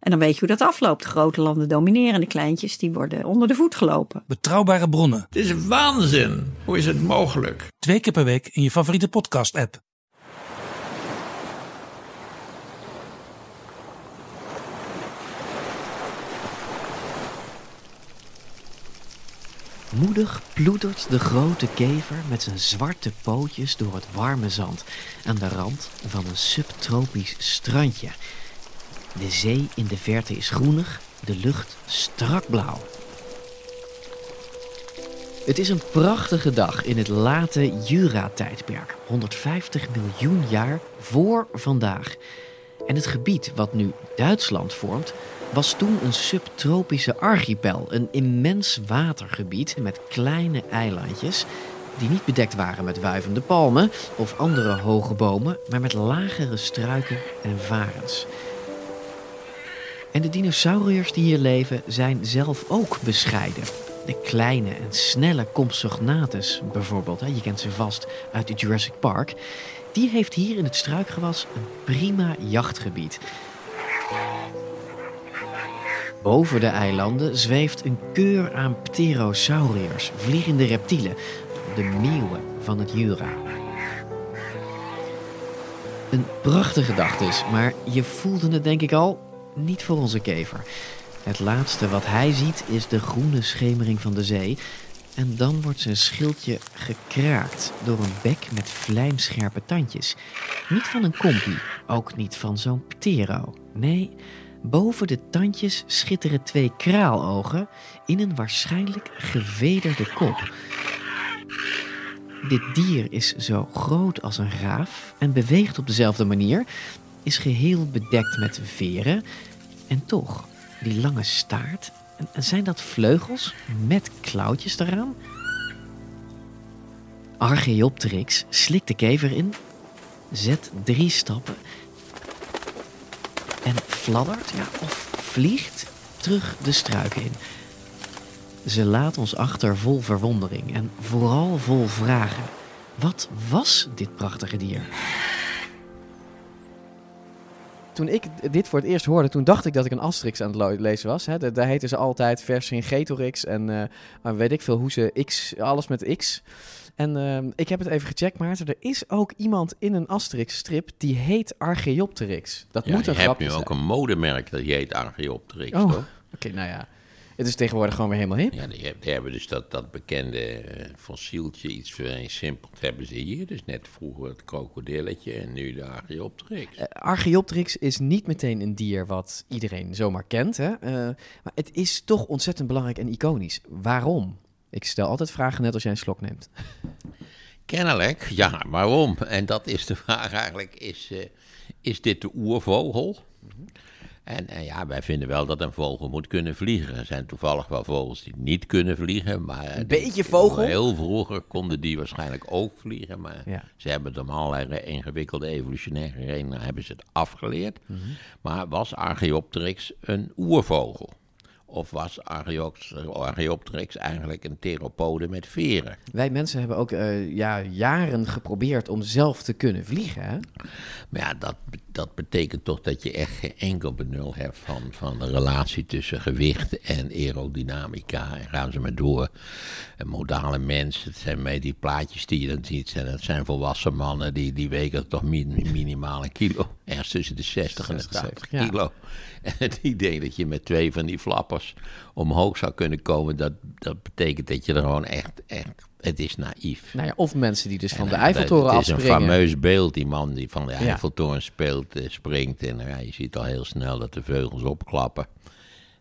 En dan weet je hoe dat afloopt. De grote landen domineren, de kleintjes die worden onder de voet gelopen. Betrouwbare bronnen. Het is waanzin. Hoe is het mogelijk? 2 keer per week in je favoriete podcast-app. Moedig ploetert de grote kever met zijn zwarte pootjes door het warme zand aan de rand van een subtropisch strandje. De zee in de verte is groenig, de lucht strak blauw. Het is een prachtige dag in het late Jura-tijdperk, 150 miljoen jaar voor vandaag. En het gebied wat nu Duitsland vormt, was toen een subtropische archipel. Een immens watergebied met kleine eilandjes die niet bedekt waren met wuivende palmen of andere hoge bomen, maar met lagere struiken en varens. En de dinosauriërs die hier leven zijn zelf ook bescheiden. De kleine en snelle Compsognathus bijvoorbeeld, je kent ze vast uit de Jurassic Park, die heeft hier in het struikgewas een prima jachtgebied. Boven de eilanden zweeft een keur aan pterosauriërs, vliegende reptielen, de meeuwen van het Jura. Een prachtige dag dus, maar je voelde het denk ik al, niet voor onze kever. Het laatste wat hij ziet is de groene schemering van de zee. En dan wordt zijn schildje gekraakt door een bek met vlijmscherpe tandjes. Niet van een kompie, ook niet van zo'n ptero. Nee, boven de tandjes schitteren 2 kraalogen in een waarschijnlijk gevederde kop. Dit dier is zo groot als een raaf en beweegt op dezelfde manier, is geheel bedekt met veren. En toch, die lange staart, zijn dat vleugels met klauwtjes eraan? Archaeopteryx slikt de kever in, zet 3 stappen en fladdert, of vliegt, terug de struiken in. Ze laat ons achter vol verwondering en vooral vol vragen. Wat was dit prachtige dier? Toen ik dit voor het eerst hoorde, toen dacht ik dat ik een Asterix aan het lezen was. Daar heten ze altijd vers in Gatorix en weet ik veel hoe ze X, alles met X. En ik heb het even gecheckt, Maarten. Er is ook iemand in een Asterix-strip die heet Archaeopteryx. Dat moet een grapje zijn. Je hebt nu ook een modemerk dat heet Archaeopteryx, toch? Oké, het is tegenwoordig gewoon weer helemaal hip. Ja, die hebben dus dat bekende fossieltje, iets vrij simpel. Hebben ze hier dus net vroeger het krokodilletje en nu de Archaeopteryx. Archaeopteryx is niet meteen een dier wat iedereen zomaar kent. Hè? Maar het is toch ontzettend belangrijk en iconisch. Waarom? Ik stel altijd vragen net als jij een slok neemt. Kennelijk, ja, waarom? En dat is de vraag eigenlijk, is dit de oervogel? Mm-hmm. En ja, wij vinden wel dat een vogel moet kunnen vliegen. Er zijn toevallig wel vogels die niet kunnen vliegen. Maar een beetje vogel? Heel vroeger konden die waarschijnlijk ook vliegen. Maar ze hebben het om allerlei ingewikkelde evolutionaire redenen hebben ze het afgeleerd. Mm-hmm. Maar was Archaeopteryx een oervogel? Of was Archaeopteryx eigenlijk een theropode met veren? Wij mensen hebben ook jaren geprobeerd om zelf te kunnen vliegen, hè? Maar ja, dat betekent toch dat je echt geen enkel benul hebt van de relatie tussen gewicht en aerodynamica. En gaan ze maar door. Een modale mens, het zijn mee die plaatjes die je dan ziet. En dat zijn volwassen mannen, die wegen toch minimaal een kilo. Ergens tussen de 60 en de 80 kilo. En het idee dat je met 2 van die flappers omhoog zou kunnen komen, dat betekent dat je er gewoon echt het is naïef. Of mensen die dus van de Eiffeltoren afspringen. Het is een fameus beeld, die man die van de Eiffeltoren springt. En je ziet al heel snel dat de vleugels opklappen.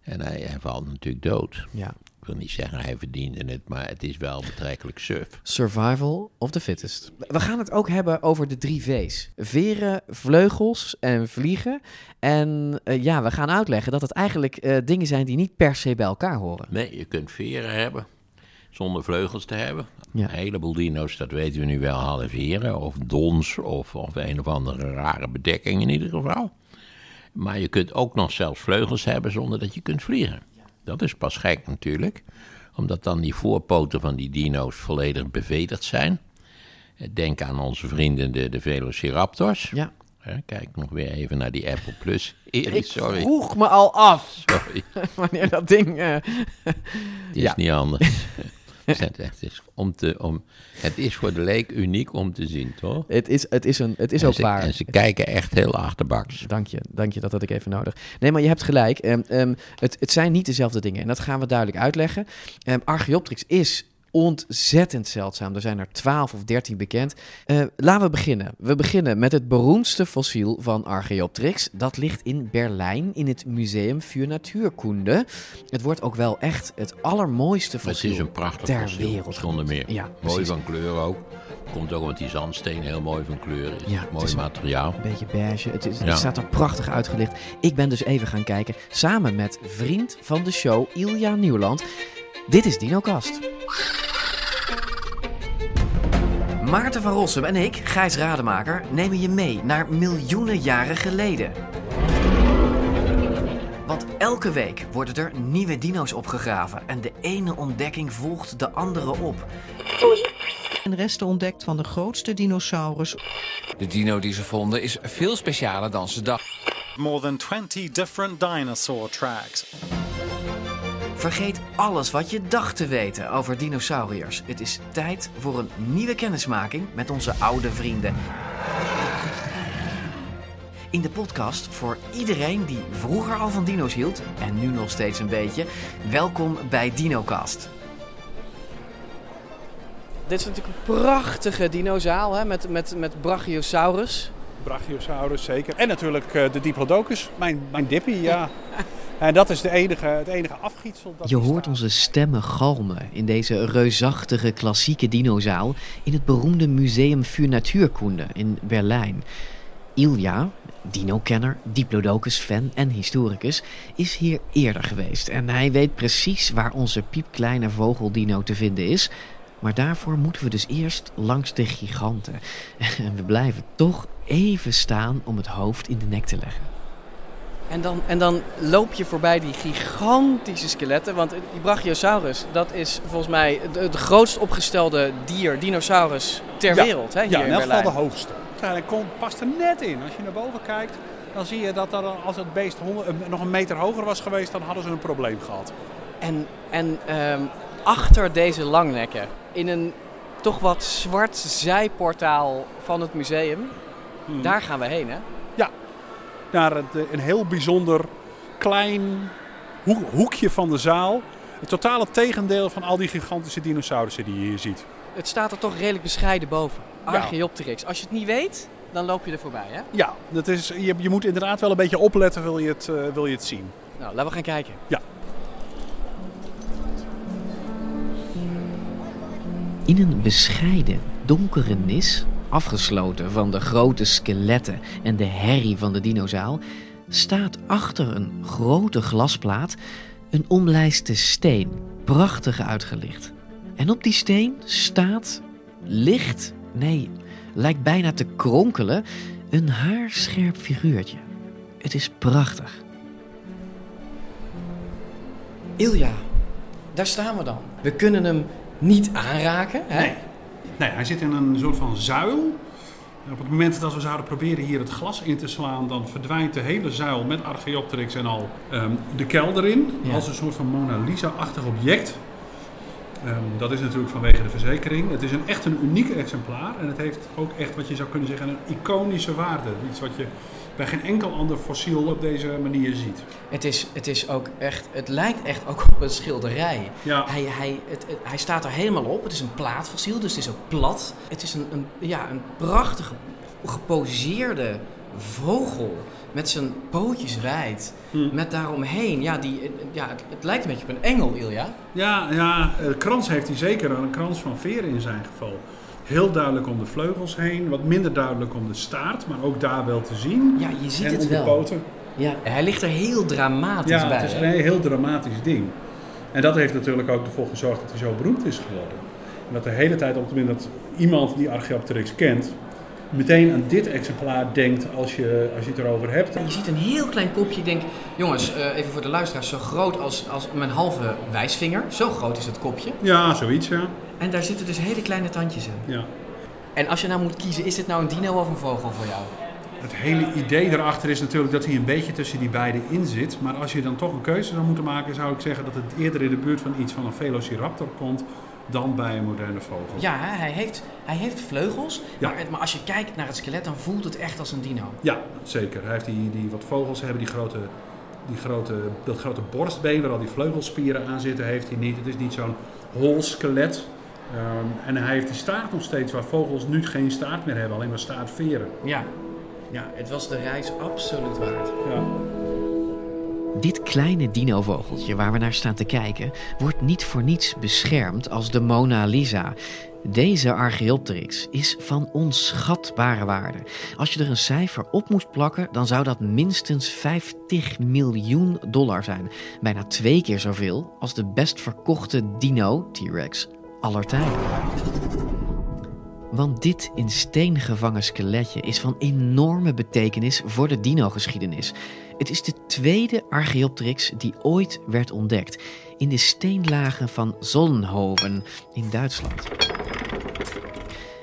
En hij valt natuurlijk dood. Ja. Ik wil niet zeggen, hij verdiende het, maar het is wel betrekkelijk suf. Survival of the fittest. We gaan het ook hebben over de 3 V's. Veren, vleugels en vliegen. En we gaan uitleggen dat het eigenlijk dingen zijn die niet per se bij elkaar horen. Nee, je kunt veren hebben. zonder vleugels te hebben. Ja. Een heleboel dino's, dat weten we nu wel, hadden veren of dons of een of andere rare bedekking in ieder geval. Maar je kunt ook nog zelfs vleugels hebben zonder dat je kunt vliegen. Dat is pas gek natuurlijk, omdat dan die voorpoten van die dino's volledig bevetigd zijn. Denk aan onze vrienden de Velociraptors. Ja. Kijk nog weer even naar die Apple Plus. Ik vroeg me al af wanneer dat ding... Het is niet anders. Het is voor de leek uniek om te zien, toch? Het is ook waar. En ze kijken echt heel achterbaks. Dank je, dat had ik even nodig. Nee, maar je hebt gelijk. Het zijn niet dezelfde dingen. En dat gaan we duidelijk uitleggen. Archaeopteryx is ontzettend zeldzaam. Er zijn er 12 of 13 bekend. Laten we beginnen. We beginnen met het beroemdste fossiel van Archaeopteryx. Dat ligt in Berlijn in het Museum voor Natuurkunde. Het wordt ook wel echt het allermooiste fossiel ter wereld. Het is een prachtig fossiel, zonder meer. Ja, mooi van kleur ook. Komt ook omdat die zandsteen heel mooi van kleur is. Ja, mooi materiaal. Een beetje beige. Het staat er prachtig uitgelicht. Ik ben dus even gaan kijken samen met vriend van de show Ilja Nieuwland. Dit is DinoKast. Maarten van Rossum en ik, Gijs Rademaker, nemen je mee naar miljoenen jaren geleden. Want elke week worden er nieuwe dino's opgegraven en de ene ontdekking volgt de andere op. En resten ontdekt van de grootste dinosaurus. De dino die ze vonden is veel specialer dan ze dachten. More than 20 different dinosaur tracks. Vergeet alles wat je dacht te weten over dinosauriërs. Het is tijd voor een nieuwe kennismaking met onze oude vrienden. In de podcast voor iedereen die vroeger al van dino's hield en nu nog steeds een beetje. Welkom bij DinoKast. Dit is natuurlijk een prachtige dinozaal, hè? Met Brachiosaurus. Brachiosaurus, zeker. En natuurlijk de Diplodocus, mijn dippie, ja. En dat is het enige afgietsel. Je hoort onze stemmen galmen in deze reusachtige klassieke dinozaal in het beroemde Museum voor Natuurkunde in Berlijn. Ilja, dino-kenner, Diplodocus-fan en historicus, is hier eerder geweest. En hij weet precies waar onze piepkleine vogeldino te vinden is. Maar daarvoor moeten we dus eerst langs de giganten. En we blijven toch even staan om het hoofd in de nek te leggen. En dan loop je voorbij die gigantische skeletten, want die Brachiosaurus, dat is volgens mij het grootst opgestelde dinosaurus ter wereld. Hè, hier in Berlijn. In elk geval de hoogste. Past er net in. Als je naar boven kijkt, dan zie je dat er, als het beest nog een meter hoger was geweest, dan hadden ze een probleem gehad. En achter deze langnekken, in een toch wat zwart zijportaal van het museum, daar gaan we heen, hè? Naar een heel bijzonder klein hoekje van de zaal. Het totale tegendeel van al die gigantische dinosaurussen die je hier ziet. Het staat er toch redelijk bescheiden boven. Archaeopteryx. Als je het niet weet, dan loop je er voorbij, hè? Ja, dat is, je moet inderdaad wel een beetje opletten, wil je het zien. Nou, laten we gaan kijken. Ja. In een bescheiden, donkere nis, afgesloten van de grote skeletten en de herrie van de dinozaal, staat achter een grote glasplaat een omlijste steen, prachtig uitgelicht. En op die steen staat, lijkt bijna te kronkelen, een haarscherp figuurtje. Het is prachtig. Ilja, daar staan we dan. We kunnen hem niet aanraken, hè? Nee, hij zit in een soort van zuil. En op het moment dat we zouden proberen hier het glas in te slaan, dan verdwijnt de hele zuil met Archaeopteryx en al de kelder in. Ja. Als een soort van Mona Lisa-achtig object. Dat is natuurlijk vanwege de verzekering. Het is echt een uniek exemplaar. En het heeft ook echt, wat je zou kunnen zeggen, een iconische waarde. Iets wat je bij geen enkel ander fossiel op deze manier ziet. Het is ook echt, het lijkt echt ook op een schilderij. Ja. Hij staat er helemaal op. Het is een plaatfossiel, dus het is ook plat. Het is een prachtige geposeerde vogel met zijn pootjes wijd, met daaromheen. Het lijkt een beetje op een engel, Ilja. Ja, de krans heeft hij zeker, een krans van veren in zijn geval. Heel duidelijk om de vleugels heen, wat minder duidelijk om de staart, maar ook daar wel te zien. Ja, je ziet en het wel. En de poten. Ja, hij ligt er heel dramatisch bij. Ja, het is een heel dramatisch ding. En dat heeft natuurlijk ook ervoor gezorgd dat hij zo beroemd is geworden. En dat de hele tijd op het moment dat iemand die Archaeopteryx kent, meteen aan dit exemplaar denkt als je het erover hebt. Je ziet een heel klein kopje. Ik denk, jongens, even voor de luisteraars, zo groot als mijn halve wijsvinger. Zo groot is dat kopje. Ja, zoiets, ja. En daar zitten dus hele kleine tandjes in. Ja. En als je nou moet kiezen, is dit nou een dino of een vogel voor jou? Het hele idee erachter is natuurlijk dat hij een beetje tussen die beiden in zit. Maar als je dan toch een keuze zou moeten maken, zou ik zeggen dat het eerder in de buurt van iets van een Velociraptor komt dan bij een moderne vogel. Ja, hij heeft vleugels. Ja. Maar als je kijkt naar het skelet, dan voelt het echt als een dino. Ja, zeker. Hij heeft die wat vogels hebben, dat grote borstbeen waar al die vleugelspieren aan zitten, heeft hij niet. Het is niet zo'n hol skelet. En hij heeft die staart nog steeds, waar vogels nu geen staart meer hebben, alleen maar staartveren. Ja. Ja, het was de reis absoluut waard. Ja. Dit kleine dinovogeltje waar we naar staan te kijken wordt niet voor niets beschermd als de Mona Lisa. Deze Archaeopteryx is van onschatbare waarde. Als je er een cijfer op moest plakken, dan zou dat minstens $50 miljoen zijn. Bijna 2 keer zoveel als de best verkochte dino, T. rex, aller tijden. Want dit in steen gevangen skeletje is van enorme betekenis voor de dino-geschiedenis. Het is de tweede Archaeopteryx die ooit werd ontdekt in de steenlagen van Solnhofen in Duitsland.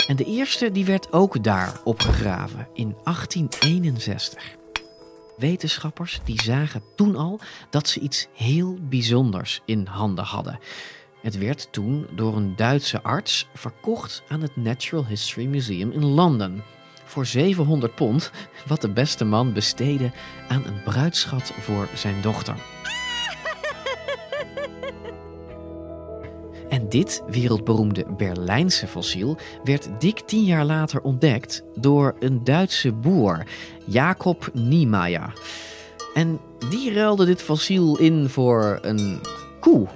En de eerste die werd ook daar opgegraven in 1861. Wetenschappers die zagen toen al dat ze iets heel bijzonders in handen hadden. Het werd toen door een Duitse arts verkocht aan het Natural History Museum in Londen. Voor £700, wat de beste man besteedde aan een bruidsschat voor zijn dochter. En dit wereldberoemde Berlijnse fossiel werd dik 10 jaar later ontdekt door een Duitse boer, Jacob Niemeyer. En die ruilde dit fossiel in voor een koe.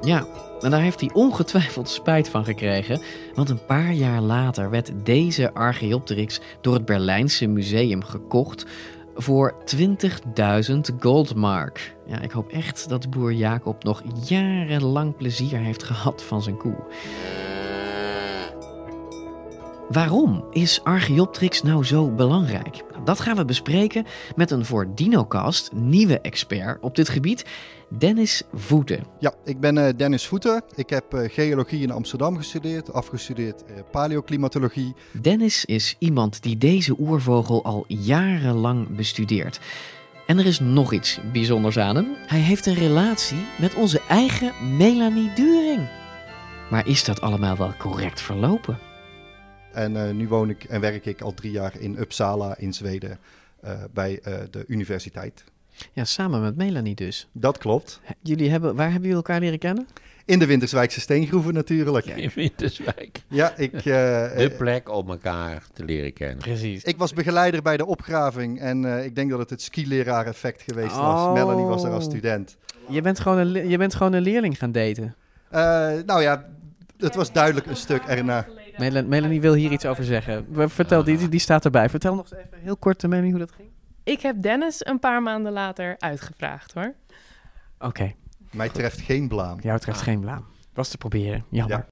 Ja, en daar heeft hij ongetwijfeld spijt van gekregen, want een paar jaar later werd deze Archaeopteryx door het Berlijnse museum gekocht voor 20.000 goldmark. Ja, ik hoop echt dat boer Jacob nog jarenlang plezier heeft gehad van zijn koe. Waarom is Archaeopteryx nou zo belangrijk? Dat gaan we bespreken met een voor DinoKast nieuwe expert op dit gebied, Dennis Voeten. Ja, ik ben Dennis Voeten. Ik heb geologie in Amsterdam gestudeerd, afgestudeerd paleoclimatologie. Dennis is iemand die deze oervogel al jarenlang bestudeert. En er is nog iets bijzonders aan hem. Hij heeft een relatie met onze eigen Melanie During. Maar is dat allemaal wel correct verlopen? En nu woon ik en werk ik al 3 jaar in Uppsala in Zweden bij de universiteit. Ja, samen met Melanie dus. Dat klopt. Waar hebben jullie elkaar leren kennen? In de Winterswijkse steengroeven natuurlijk. In Winterswijk. Ja, de plek om elkaar te leren kennen. Precies. Ik was begeleider bij de opgraving en ik denk dat het skileraar effect geweest was. Melanie was er als student. Je bent gewoon een leerling gaan daten? Nou ja, het was duidelijk een stuk erna. Melanie wil hier iets over zeggen. Vertel, die staat erbij. Vertel nog eens even heel kort, Melanie, hoe dat ging. Ik heb Dennis een paar maanden later uitgevraagd, hoor. Oké. Mij treft geen blaam. Jou treft geen blaam. Was te proberen, jammer.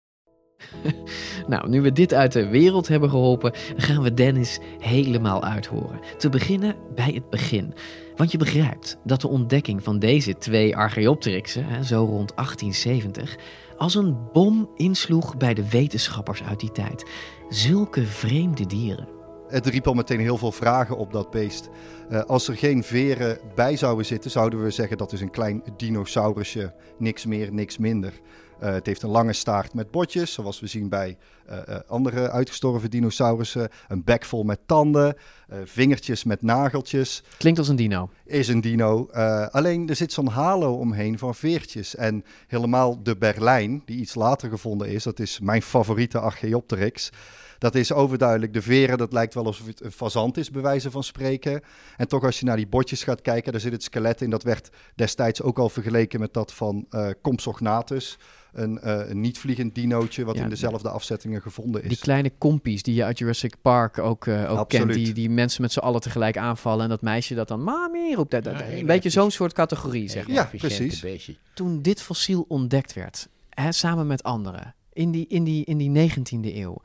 Ja. Nou, nu we dit uit de wereld hebben geholpen, gaan we Dennis helemaal uithoren. Te beginnen bij het begin. Want je begrijpt dat de ontdekking van deze 2 Archaeopteryxen, zo rond 1870... als een bom insloeg bij de wetenschappers uit die tijd. Zulke vreemde dieren. Het riep al meteen heel veel vragen op dat beest. Als er geen veren bij zouden zitten, zouden we zeggen dat is een klein dinosaurusje. Niks meer, niks minder. Het heeft een lange staart met botjes, zoals we zien bij andere uitgestorven dinosaurussen. Een bek vol met tanden, vingertjes met nageltjes. Klinkt als een dino. Is een dino. Alleen er zit zo'n halo omheen van veertjes. En helemaal de Berlijn, die iets later gevonden is, dat is mijn favoriete Archaeopteryx. Dat is overduidelijk. De veren, dat lijkt wel alsof het een fazant is, bij wijze van spreken. En toch, als je naar die botjes gaat kijken, daar zit het skelet in. Dat werd destijds ook al vergeleken met dat van Compsognathus. een niet-vliegend dinootje wat in dezelfde afzettingen gevonden is. Die kleine kompies die je uit Jurassic Park ook kent, die mensen met z'n allen tegelijk aanvallen en dat meisje dat dan mami roept. Een beetje zo'n soort categorie, zeg maar. Ja, precies. Toen dit fossiel ontdekt werd, samen met anderen, in die 19e eeuw,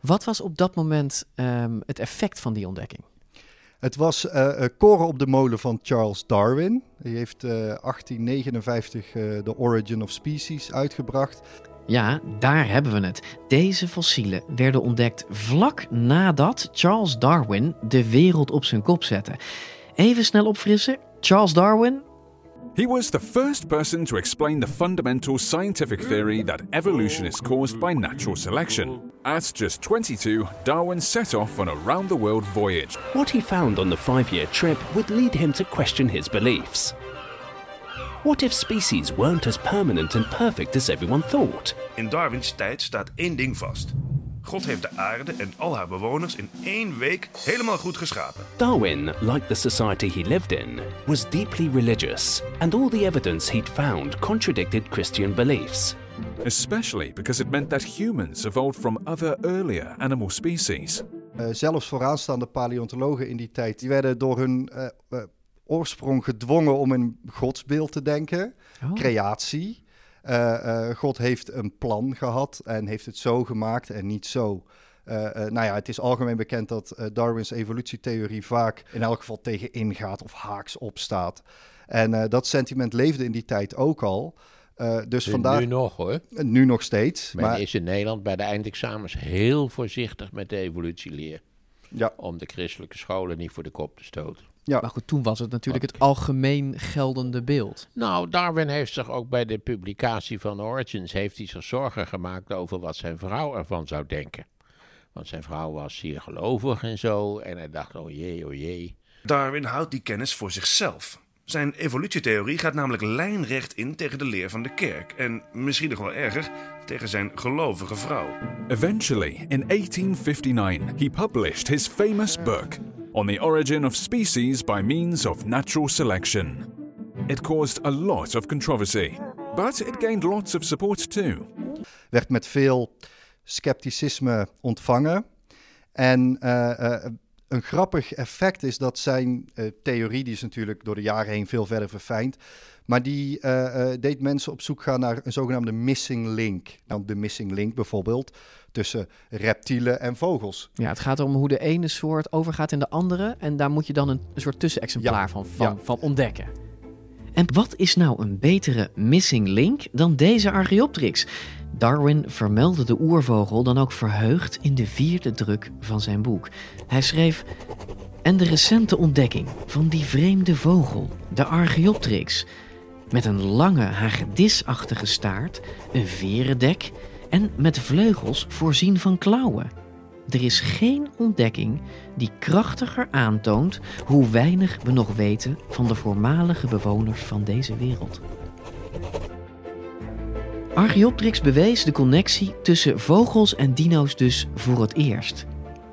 wat was op dat moment het effect van die ontdekking? Het was koren op de molen van Charles Darwin. Die heeft 1859 The Origin of Species uitgebracht. Ja, daar hebben we het. Deze fossielen werden ontdekt vlak nadat Charles Darwin de wereld op zijn kop zette. Even snel opfrissen, Charles Darwin. He was the first person to explain the fundamental scientific theory that evolution is caused by natural selection. At just 22, Darwin set off on a round-the-world voyage. What he found on the 5-year trip would lead him to question his beliefs. What if species weren't as permanent and perfect as everyone thought? In Darwins tijd staat één ding vast. God heeft de aarde en al haar bewoners in 1 week helemaal goed geschapen. Darwin, like the society he lived in, was deeply religious, and all the evidence he'd found contradicted Christian beliefs. Especially because it meant that humans evolved from other earlier animal species. Zelfs vooraanstaande paleontologen in die tijd, die werden door hun oorsprong gedwongen om in godsbeeld te denken, creatie. God heeft een plan gehad en heeft het zo gemaakt en niet zo. Het is algemeen bekend dat Darwins evolutietheorie vaak in elk geval tegen ingaat of haaks opstaat. En dat sentiment leefde in die tijd ook al. Dus vandaar... Nu nog hoor. Nu nog steeds. Men is in Nederland bij de eindexamens heel voorzichtig met de evolutieleer. Ja. Om de christelijke scholen niet voor de kop te stoten. Ja. Maar goed, toen was het natuurlijk het algemeen geldende beeld. Nou, Darwin heeft zich ook bij de publicatie van Origins... heeft hij zich zorgen gemaakt over wat zijn vrouw ervan zou denken. Want zijn vrouw was zeer gelovig en zo. En hij dacht, oh jee, oh jee. Darwin houdt die kennis voor zichzelf. Zijn evolutietheorie gaat namelijk lijnrecht in tegen de leer van de kerk. En misschien nog wel erger, tegen zijn gelovige vrouw. Eventually, in 1859, he published his famous book... On the Origin of Species by Means of Natural Selection. It caused a lot of controversy, but it gained lots of support too. Werd met veel scepticisme ontvangen. En een grappig effect is dat zijn theorie, die is natuurlijk door de jaren heen veel verder verfijnd, maar die deed mensen op zoek gaan naar een zogenaamde missing link. Nou, de missing link bijvoorbeeld tussen reptielen en vogels. Ja, het gaat erom hoe de ene soort overgaat in de andere en daar moet je dan een soort tussenexemplaar van ontdekken. En wat is nou een betere missing link dan deze Archaeopteryx? Darwin vermeldde de oervogel dan ook verheugd in de 4e druk van zijn boek. Hij schreef... En de recente ontdekking van die vreemde vogel, de Archaeopteryx... met een lange hagedisachtige staart, een verendek... en met vleugels voorzien van klauwen. Er is geen ontdekking die krachtiger aantoont... hoe weinig we nog weten van de voormalige bewoners van deze wereld. Archaeopteryx bewees de connectie tussen vogels en dino's dus voor het eerst.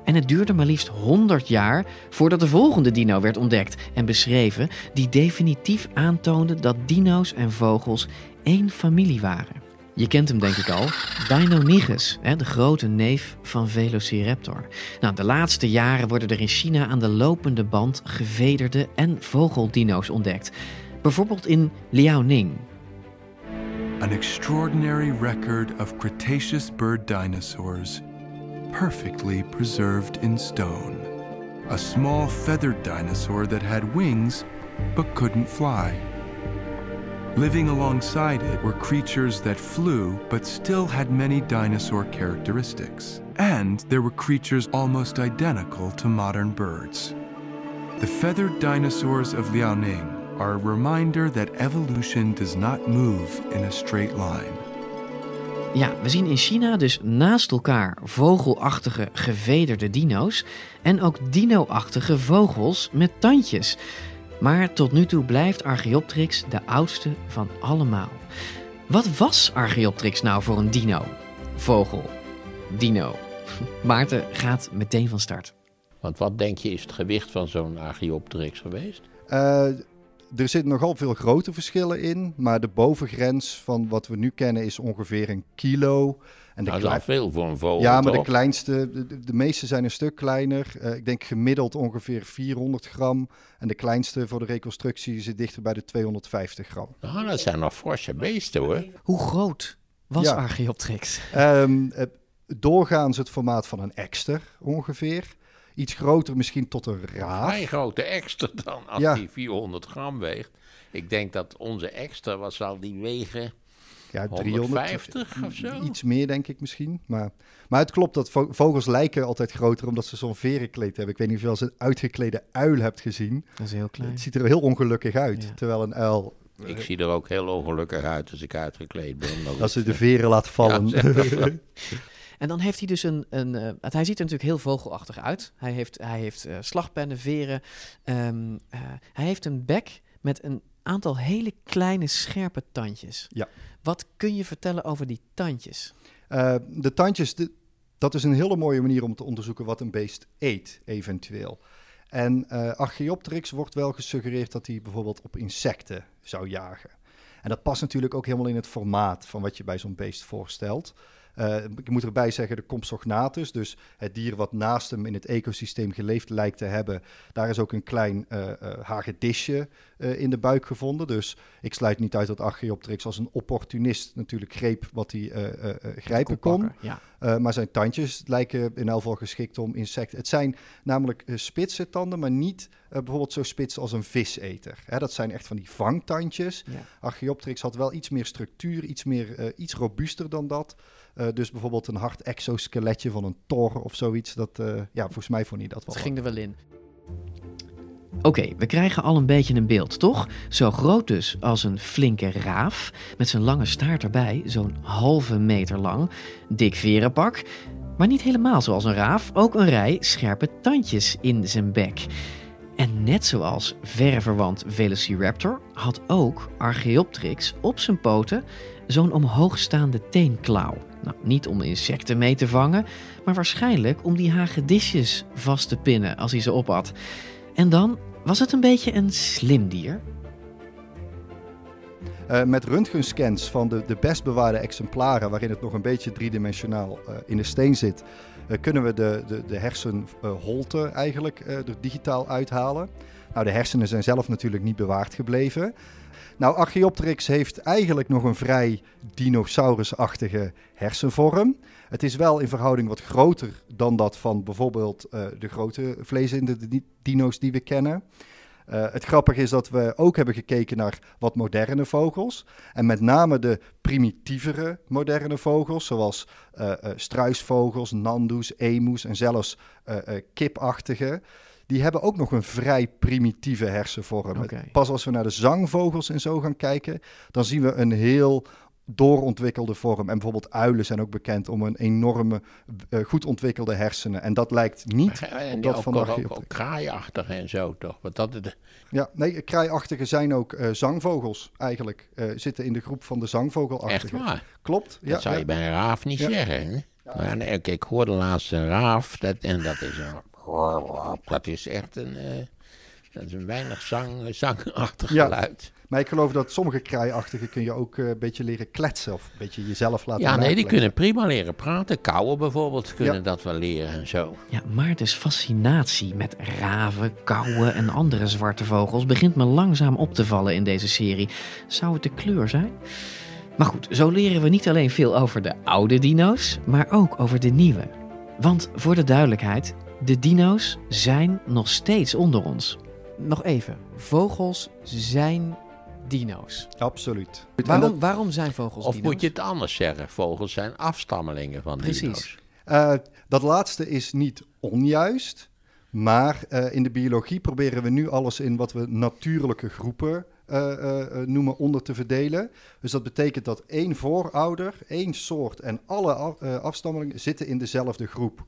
En het duurde maar liefst 100 jaar voordat de volgende dino werd ontdekt en beschreven... die definitief aantoonde dat dino's en vogels één familie waren. Je kent hem denk ik al, Deinonychus, de grote neef van Velociraptor. Nou, de laatste jaren worden er in China aan de lopende band gevederde en vogeldino's ontdekt. Bijvoorbeeld in Liaoning. An extraordinary record of Cretaceous bird dinosaurs, perfectly preserved in stone. A small feathered dinosaur that had wings but couldn't fly. Living alongside it were creatures that flew but still had many dinosaur characteristics. And there were creatures almost identical to modern birds. The feathered dinosaurs of Liaoning are a reminder that evolution does not move in a straight line. Ja, we zien in China dus naast elkaar vogelachtige gevederde dino's... en ook dino-achtige vogels met tandjes. Maar tot nu toe blijft Archaeopteryx de oudste van allemaal. Wat was Archaeopteryx nou voor een dino? Vogel. Dino. Maarten gaat meteen van start. Want wat denk je is het gewicht van zo'n Archaeopteryx geweest? Er zitten nogal veel grote verschillen in, maar de bovengrens van wat we nu kennen is ongeveer 1 kilo. En de dat is al veel voor een vogel. Ja, maar toch? De kleinste, de meeste zijn een stuk kleiner. Ik denk gemiddeld ongeveer 400 gram. En de kleinste voor de reconstructie zit dichter bij de 250 gram. Nou, dat zijn nog forse beesten hoor. Hoe groot was Archaeopteryx? Doorgaans het formaat van een ekster ongeveer. Iets groter misschien tot een raaf. Een vrij grote ekster dan, als die 400 gram weegt. Ik denk dat onze ekster, wat zal die wegen? Ja, 350 of zo? Iets meer denk ik misschien. Maar het klopt dat vogels lijken altijd groter omdat ze zo'n verenkleed hebben. Ik weet niet of je wel eens een uitgeklede uil hebt gezien. Dat is heel klein. Het ziet er heel ongelukkig uit, terwijl een uil... Ik zie er ook heel ongelukkig uit als ik uitgekleed ben. Als ze de veren laat vallen. Ja, en dan heeft hij dus hij ziet er natuurlijk heel vogelachtig uit. Hij heeft slagpennen, veren. Hij heeft een bek met een aantal hele kleine scherpe tandjes. Ja. Wat kun je vertellen over die tandjes? De tandjes, dat is een hele mooie manier om te onderzoeken wat een beest eet, eventueel. En Archaeopteryx wordt wel gesuggereerd dat hij bijvoorbeeld op insecten zou jagen. En dat past natuurlijk ook helemaal in het formaat van wat je bij zo'n beest voorstelt. Ik moet erbij zeggen, de Compsognathus, dus het dier wat naast hem in het ecosysteem geleefd lijkt te hebben, daar is ook een klein hagedisje in de buik gevonden. Dus ik sluit niet uit dat Archaeopteryx als een opportunist natuurlijk greep wat hij grijpen kon. Ja. Maar zijn tandjes lijken in elk geval geschikt om insecten. Het zijn namelijk spitse tanden, maar niet bijvoorbeeld zo spits als een viseter. Dat zijn echt van die vangtandjes. Ja. Archaeopteryx had wel iets meer structuur, iets robuuster dan dat. Dus bijvoorbeeld een hard exoskeletje van een tor of zoiets. Volgens mij vond hij dat wel. Het ging er wel in. Oké, we krijgen al een beetje een beeld, toch? Zo groot dus als een flinke raaf, met zijn lange staart erbij, zo'n 0,5 meter lang. Dik verenpak, maar niet helemaal zoals een raaf. Ook een rij scherpe tandjes in zijn bek. En net zoals verreverwant Velociraptor had ook Archaeopteryx op zijn poten zo'n omhoogstaande teenklauw. Nou, niet om insecten mee te vangen, maar waarschijnlijk om die hagedisjes vast te pinnen als hij ze opat. En dan was het een beetje een slim dier. Met röntgenscans van de best bewaarde exemplaren, waarin het nog een beetje driedimensionaal in de steen zit, kunnen we de hersenholte eigenlijk er digitaal uithalen. Nou, de hersenen zijn zelf natuurlijk niet bewaard gebleven. Nou, Archaeopteryx heeft eigenlijk nog een vrij dinosaurusachtige hersenvorm. Het is wel in verhouding wat groter dan dat van bijvoorbeeld de grote vleesende dino's die we kennen. Het grappige is dat we ook hebben gekeken naar wat moderne vogels. En met name de primitievere moderne vogels, zoals struisvogels, nandoes, emus en zelfs kipachtige. Die hebben ook nog een vrij primitieve hersenvorm. Okay. Pas als we naar de zangvogels en zo gaan kijken, dan zien we een heel doorontwikkelde vorm. En bijvoorbeeld uilen zijn ook bekend om een enorme, goed ontwikkelde hersenen. En dat lijkt niet op dat van Archaeopteryx. Kraaiachtige en zo toch? Want dat is kraaiachtige zijn ook zangvogels eigenlijk. Zitten in de groep van de zangvogelachtigen. Echt waar? Klopt. Dat zou je bij een raaf niet zeggen. Ja. Maar, ik hoorde laatst een raaf en dat is een... Dat is echt een weinig zangachtig geluid. Maar ik geloof dat sommige kraaiachtigen kun je ook een beetje leren kletsen of een beetje jezelf laten praten. Ja, nee, die kunnen prima leren praten. Kauwen bijvoorbeeld kunnen dat wel leren en zo. Ja, maar dus fascinatie met raven, kauwen en andere zwarte vogels begint me langzaam op te vallen in deze serie. Zou het de kleur zijn? Maar goed, zo leren we niet alleen veel over de oude dino's, maar ook over de nieuwe. Want voor de duidelijkheid... de dino's zijn nog steeds onder ons. Nog even, vogels zijn dino's. Absoluut. Waarom zijn vogels dino's? Of moet je het anders zeggen? Vogels zijn afstammelingen van dino's. Dat laatste is niet onjuist. Maar in de biologie proberen we nu alles in wat we natuurlijke groepen noemen onder te verdelen. Dus dat betekent dat 1 voorouder, 1 soort en alle afstammelingen zitten in dezelfde groep.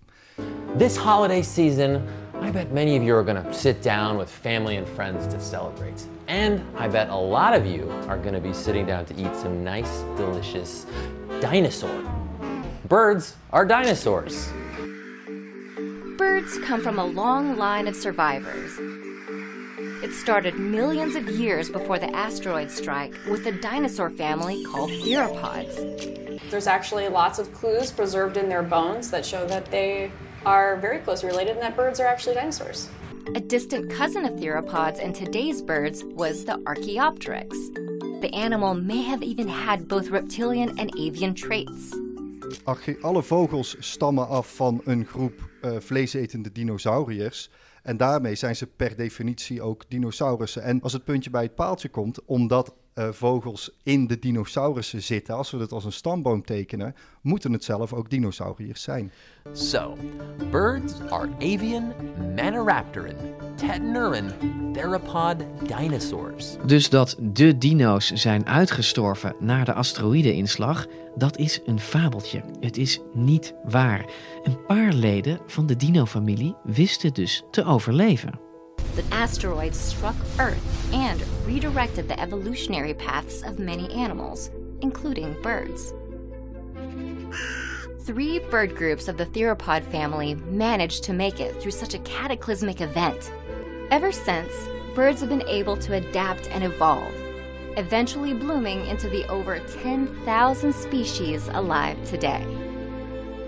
This holiday season, I bet many of you are going to sit down with family and friends to celebrate. And I bet a lot of you are going to be sitting down to eat some nice, delicious dinosaur. Birds are dinosaurs. Birds come from a long line of survivors. It started millions of years before the asteroid strike with a dinosaur family called theropods. There's actually lots of clues preserved in their bones that show that they are very closely related and that birds are actually dinosaurs. A distant cousin of theropods and today's birds was the Archaeopteryx. The animal may have even had both reptilian and avian traits. Alle vogels stammen af van een groep vleesetende dinosauriërs. En daarmee zijn ze per definitie ook dinosaurussen. En als het puntje bij het paaltje komt, omdat vogels in de dinosaurussen zitten, als we dat als een stamboom tekenen, moeten het zelf ook dinosauriërs zijn. So, birds are avian, maniraptoran, tetanuran, theropod dinosaurs. Dus dat de dino's zijn uitgestorven na de asteroïdeinslag, dat is een fabeltje. Het is niet waar. Een paar leden van de dinofamilie wisten dus te overleven. The asteroid struck Earth and redirected the evolutionary paths of many animals, including birds. Three bird groups of the theropod family managed to make it through such a cataclysmic event. Ever since, birds have been able to adapt and evolve, eventually blooming into the over 10,000 species alive today.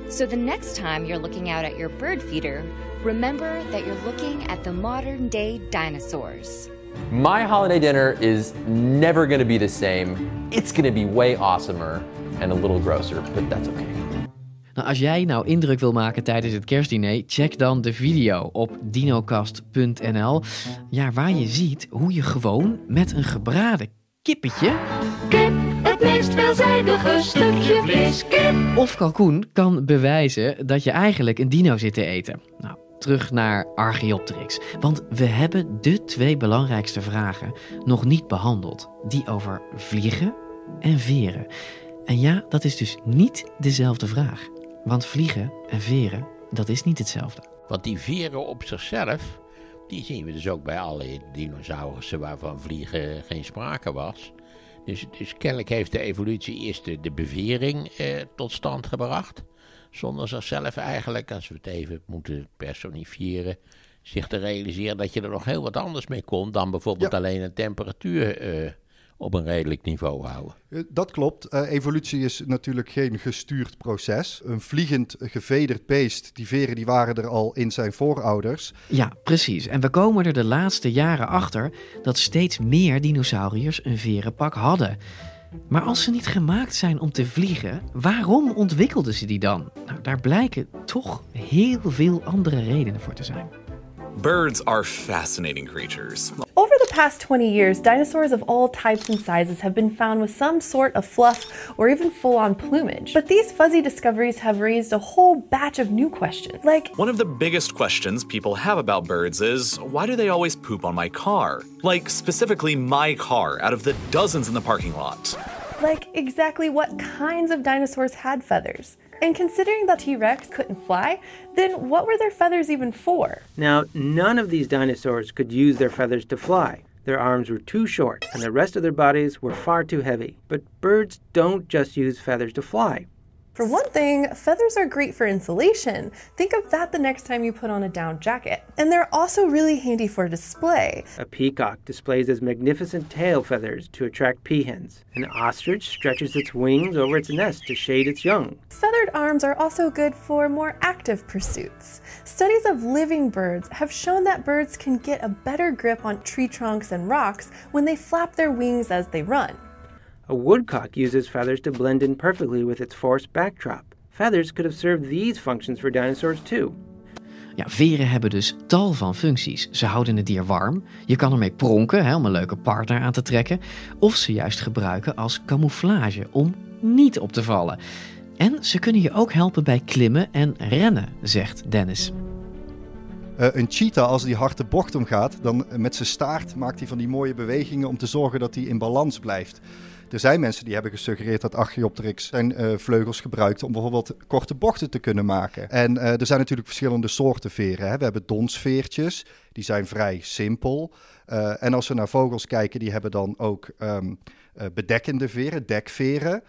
So the next time you're looking out at your bird feeder, remember that you're looking at the modern-day dinosaurs. My holiday dinner is never going to be the same. It's going to be way awesomer and a little grosser, but that's okay. Nou, als jij nou indruk wil maken tijdens het kerstdiner, check dan de video op dinokast.nl. Ja, waar je ziet hoe je gewoon met een gebraden kippetje... Kip. Het meest veelzijdige stukje vlees, kip. Of kalkoen kan bewijzen dat je eigenlijk een dino zit te eten. Nou, terug naar Archaeopteryx. Want we hebben de twee belangrijkste vragen nog niet behandeld. Die over vliegen en veren. En ja, dat is dus niet dezelfde vraag. Want vliegen en veren, dat is niet hetzelfde. Want die veren op zichzelf, die zien we dus ook bij alle dinosaurussen waarvan vliegen geen sprake was. Dus kennelijk heeft de evolutie eerst de bevering tot stand gebracht, zonder zichzelf eigenlijk, als we het even moeten personifieren, zich te realiseren dat je er nog heel wat anders mee kon dan bijvoorbeeld alleen een temperatuur op een redelijk niveau houden. Dat klopt. Evolutie is natuurlijk geen gestuurd proces. Een vliegend, gevederd beest, die veren die waren er al in zijn voorouders. Ja, precies. En we komen er de laatste jaren achter dat steeds meer dinosauriërs een verenpak hadden. Maar als ze niet gemaakt zijn om te vliegen, waarom ontwikkelden ze die dan? Nou, daar blijken toch heel veel andere redenen voor te zijn. Birds are fascinating creatures. Over the past 20 years, dinosaurs of all types and sizes have been found with some sort of fluff or even full-on plumage. But these fuzzy discoveries have raised a whole batch of new questions. Like, one of the biggest questions people have about birds is, why do they always poop on my car? Like, specifically my car, out of the dozens in the parking lot. Like, exactly what kinds of dinosaurs had feathers? And considering that T. rex couldn't fly, then what were their feathers even for? Now, none of these dinosaurs could use their feathers to fly. Their arms were too short, and the rest of their bodies were far too heavy. But birds don't just use feathers to fly. For one thing, feathers are great for insulation. Think of that the next time you put on a down jacket. And they're also really handy for display. A peacock displays its magnificent tail feathers to attract peahens. An ostrich stretches its wings over its nest to shade its young. Feathered arms are also good for more active pursuits. Studies of living birds have shown that birds can get a better grip on tree trunks and rocks when they flap their wings as they run. A woodcock uses feathers to blend in perfectly with its forest backdrop. Feathers could have served these functions for dinosaurs too. Ja, veren hebben dus tal van functies. Ze houden het dier warm, je kan ermee pronken om een leuke partner aan te trekken, of ze juist gebruiken als camouflage om niet op te vallen. En ze kunnen je ook helpen bij klimmen en rennen, zegt Dennis. Een cheetah, als die hard de bocht omgaat, dan met zijn staart maakt hij van die mooie bewegingen om te zorgen dat hij in balans blijft. Er zijn mensen die hebben gesuggereerd dat Archaeopteryx zijn vleugels gebruikte om bijvoorbeeld korte bochten te kunnen maken. En er zijn natuurlijk verschillende soorten veren. Hè. We hebben donsveertjes, die zijn vrij simpel. En als we naar vogels kijken, die hebben dan ook bedekkende veren, dekveren.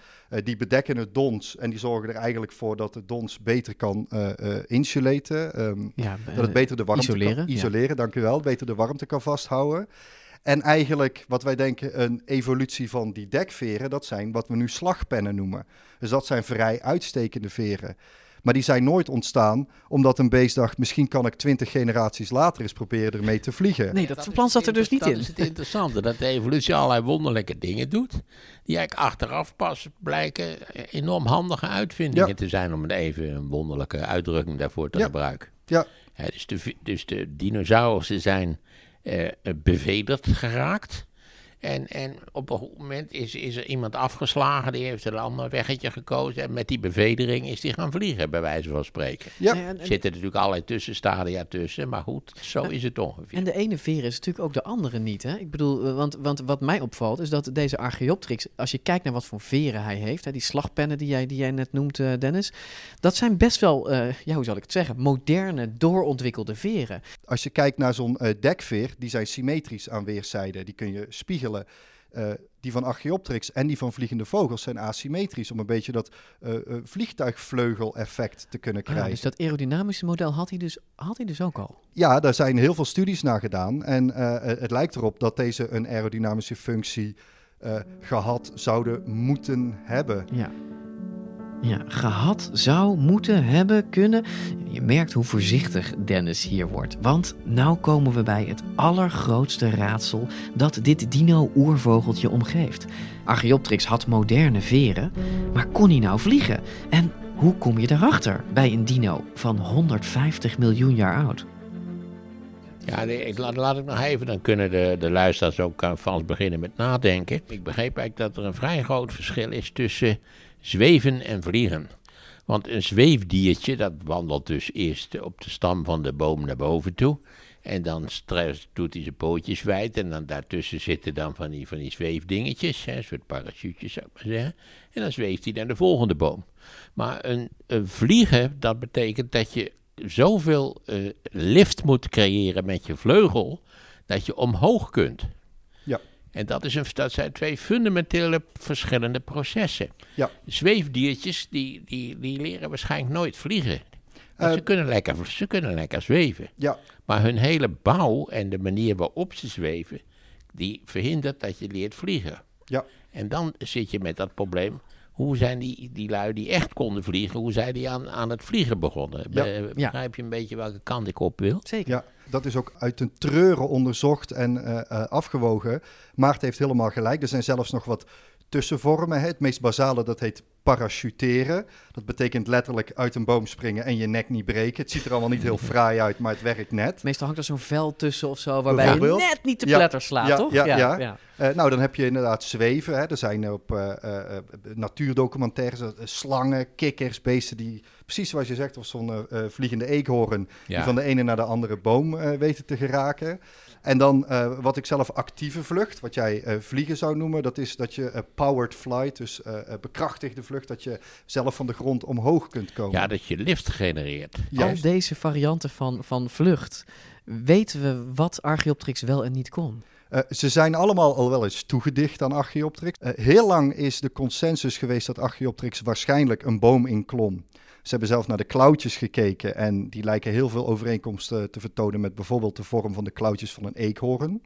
Die bedekken het dons en die zorgen er eigenlijk voor dat het dons beter kan insulaten. Dat het beter de warmte isoleren, kan isoleren. Ja. Dank u wel. Beter de warmte kan vasthouden. En eigenlijk wat wij denken een evolutie van die dekveren, dat zijn wat we nu slagpennen noemen. Dus dat zijn vrij uitstekende veren. Maar die zijn nooit ontstaan omdat een beest dacht, misschien kan ik 20 generaties later eens proberen ermee te vliegen. Nee, dat plan zat er dus niet in. Dat is het interessante, dat de evolutie allerlei wonderlijke dingen doet, die eigenlijk achteraf pas blijken enorm handige uitvindingen te zijn, om even een wonderlijke uitdrukking daarvoor te gebruiken. Ja. Ja, dus de dinosaurussen zijn bevederd geraakt. En op een goed moment is er iemand afgeslagen, die heeft een ander weggetje gekozen. En met die bevedering is die gaan vliegen, bij wijze van spreken. Ja. Er zitten natuurlijk allerlei tussenstadia tussen, maar goed, zo is het ongeveer. En de ene veer is natuurlijk ook de andere niet, hè? Ik bedoel, want wat mij opvalt is dat deze Archaeopteryx, als je kijkt naar wat voor veren hij heeft, hè, die slagpennen die jij net noemt, Dennis, dat zijn best wel, hoe zal ik het zeggen, moderne, doorontwikkelde veren. Als je kijkt naar zo'n dekveer, die zijn symmetrisch aan weerszijden, die kun je spiegelen. Die van Archaeopteryx en die van vliegende vogels zijn asymmetrisch, om een beetje dat vliegtuigvleugel-effect te kunnen krijgen. Dus dat aerodynamische model had hij dus ook al? Ja, daar zijn heel veel studies naar gedaan. En het lijkt erop dat deze een aerodynamische functie gehad zouden moeten hebben. Ja. Ja, gehad zou moeten hebben kunnen. Je merkt hoe voorzichtig Dennis hier wordt. Want nou komen we bij het allergrootste raadsel dat dit dino-oervogeltje omgeeft. Archaeopteryx had moderne veren, maar kon hij nou vliegen? En hoe kom je daarachter bij een dino van 150 miljoen jaar oud? Ja, laat ik nog even, dan kunnen de luisteraars ook vast beginnen met nadenken. Ik begreep eigenlijk dat er een vrij groot verschil is tussen zweven en vliegen. Want een zweefdiertje, dat wandelt dus eerst op de stam van de boom naar boven toe. En dan doet hij zijn pootjes wijd. En dan daartussen zitten dan van die zweefdingetjes, hè, een soort parachuutjes zou ik maar zeggen. En dan zweeft hij naar de volgende boom. Maar een vliegen, dat betekent dat je zoveel lift moet creëren met je vleugel, dat je omhoog kunt. Ja. En dat zijn twee fundamentele verschillende processen. Ja. Zweefdiertjes, die leren waarschijnlijk nooit vliegen. Ze kunnen lekker zweven. Ja. Maar hun hele bouw en de manier waarop ze zweven, die verhindert dat je leert vliegen. Ja. En dan zit je met dat probleem. Hoe zijn die lui die echt konden vliegen, hoe zijn die aan het vliegen begonnen? Ja. Begrijp je een beetje welke kant ik op wil? Zeker. Ja, dat is ook uit een treuren onderzocht en afgewogen. Maarten heeft helemaal gelijk. Er zijn zelfs nog wat tussenvormen. Hè. Het meest basale, dat heet parachuteren. Dat betekent letterlijk uit een boom springen en je nek niet breken. Het ziet er allemaal niet heel fraai uit, maar het werkt net. Meestal hangt er zo'n vel tussen of zo, waarbij je net niet de pletter slaat, toch? Ja. Dan heb je inderdaad zweven. Hè. Er zijn op natuurdocumentaires slangen, kikkers, beesten die, precies zoals je zegt, of zo'n vliegende eekhoorn, die van de ene naar de andere boom weten te geraken. En dan wat ik zelf actieve vlucht, wat jij vliegen zou noemen, dat is dat je powered flight, dus bekrachtigde vlucht, dat je zelf van de grond omhoog kunt komen. Ja, dat je lift genereert. Juist. Al deze varianten van vlucht, weten we wat Archaeopteryx wel en niet kon? Ze zijn allemaal al wel eens toegedicht aan Archaeopteryx. Heel lang is de consensus geweest dat Archaeopteryx waarschijnlijk een boom inklom. Ze hebben zelf naar de klauwtjes gekeken en die lijken heel veel overeenkomsten te vertonen met bijvoorbeeld de vorm van de klauwtjes van een eekhoorn.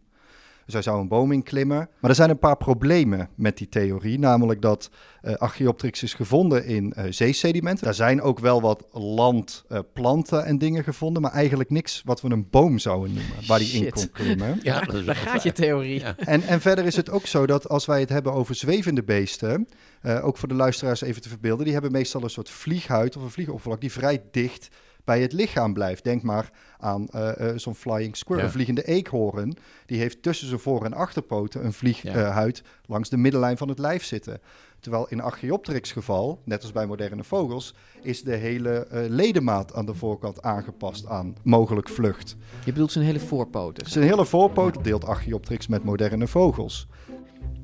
Dus hij zou een boom inklimmen. Maar er zijn een paar problemen met die theorie, namelijk dat Archaeopteryx is gevonden in zeesedimenten. Daar zijn ook wel wat landplanten en dingen gevonden, maar eigenlijk niks wat we een boom zouden noemen, waar die in kon klimmen. Ja, daar gaat je theorie. Ja. En verder is het ook zo dat als wij het hebben over zwevende beesten, ook voor de luisteraars even te verbeelden, die hebben meestal een soort vlieghuid of een vliegoppervlak die vrij dicht bij het lichaam blijft. Denk maar aan zo'n flying squirrel, een vliegende eekhoorn. Die heeft tussen zijn voor- en achterpoten een vlieghuid langs de middenlijn van het lijf zitten. Terwijl in Archaeopteryx geval, net als bij moderne vogels, is de hele ledemaat aan de voorkant aangepast aan mogelijk vlucht. Je bedoelt zijn hele voorpoten? Zijn hele voorpoten deelt Archaeopteryx met moderne vogels.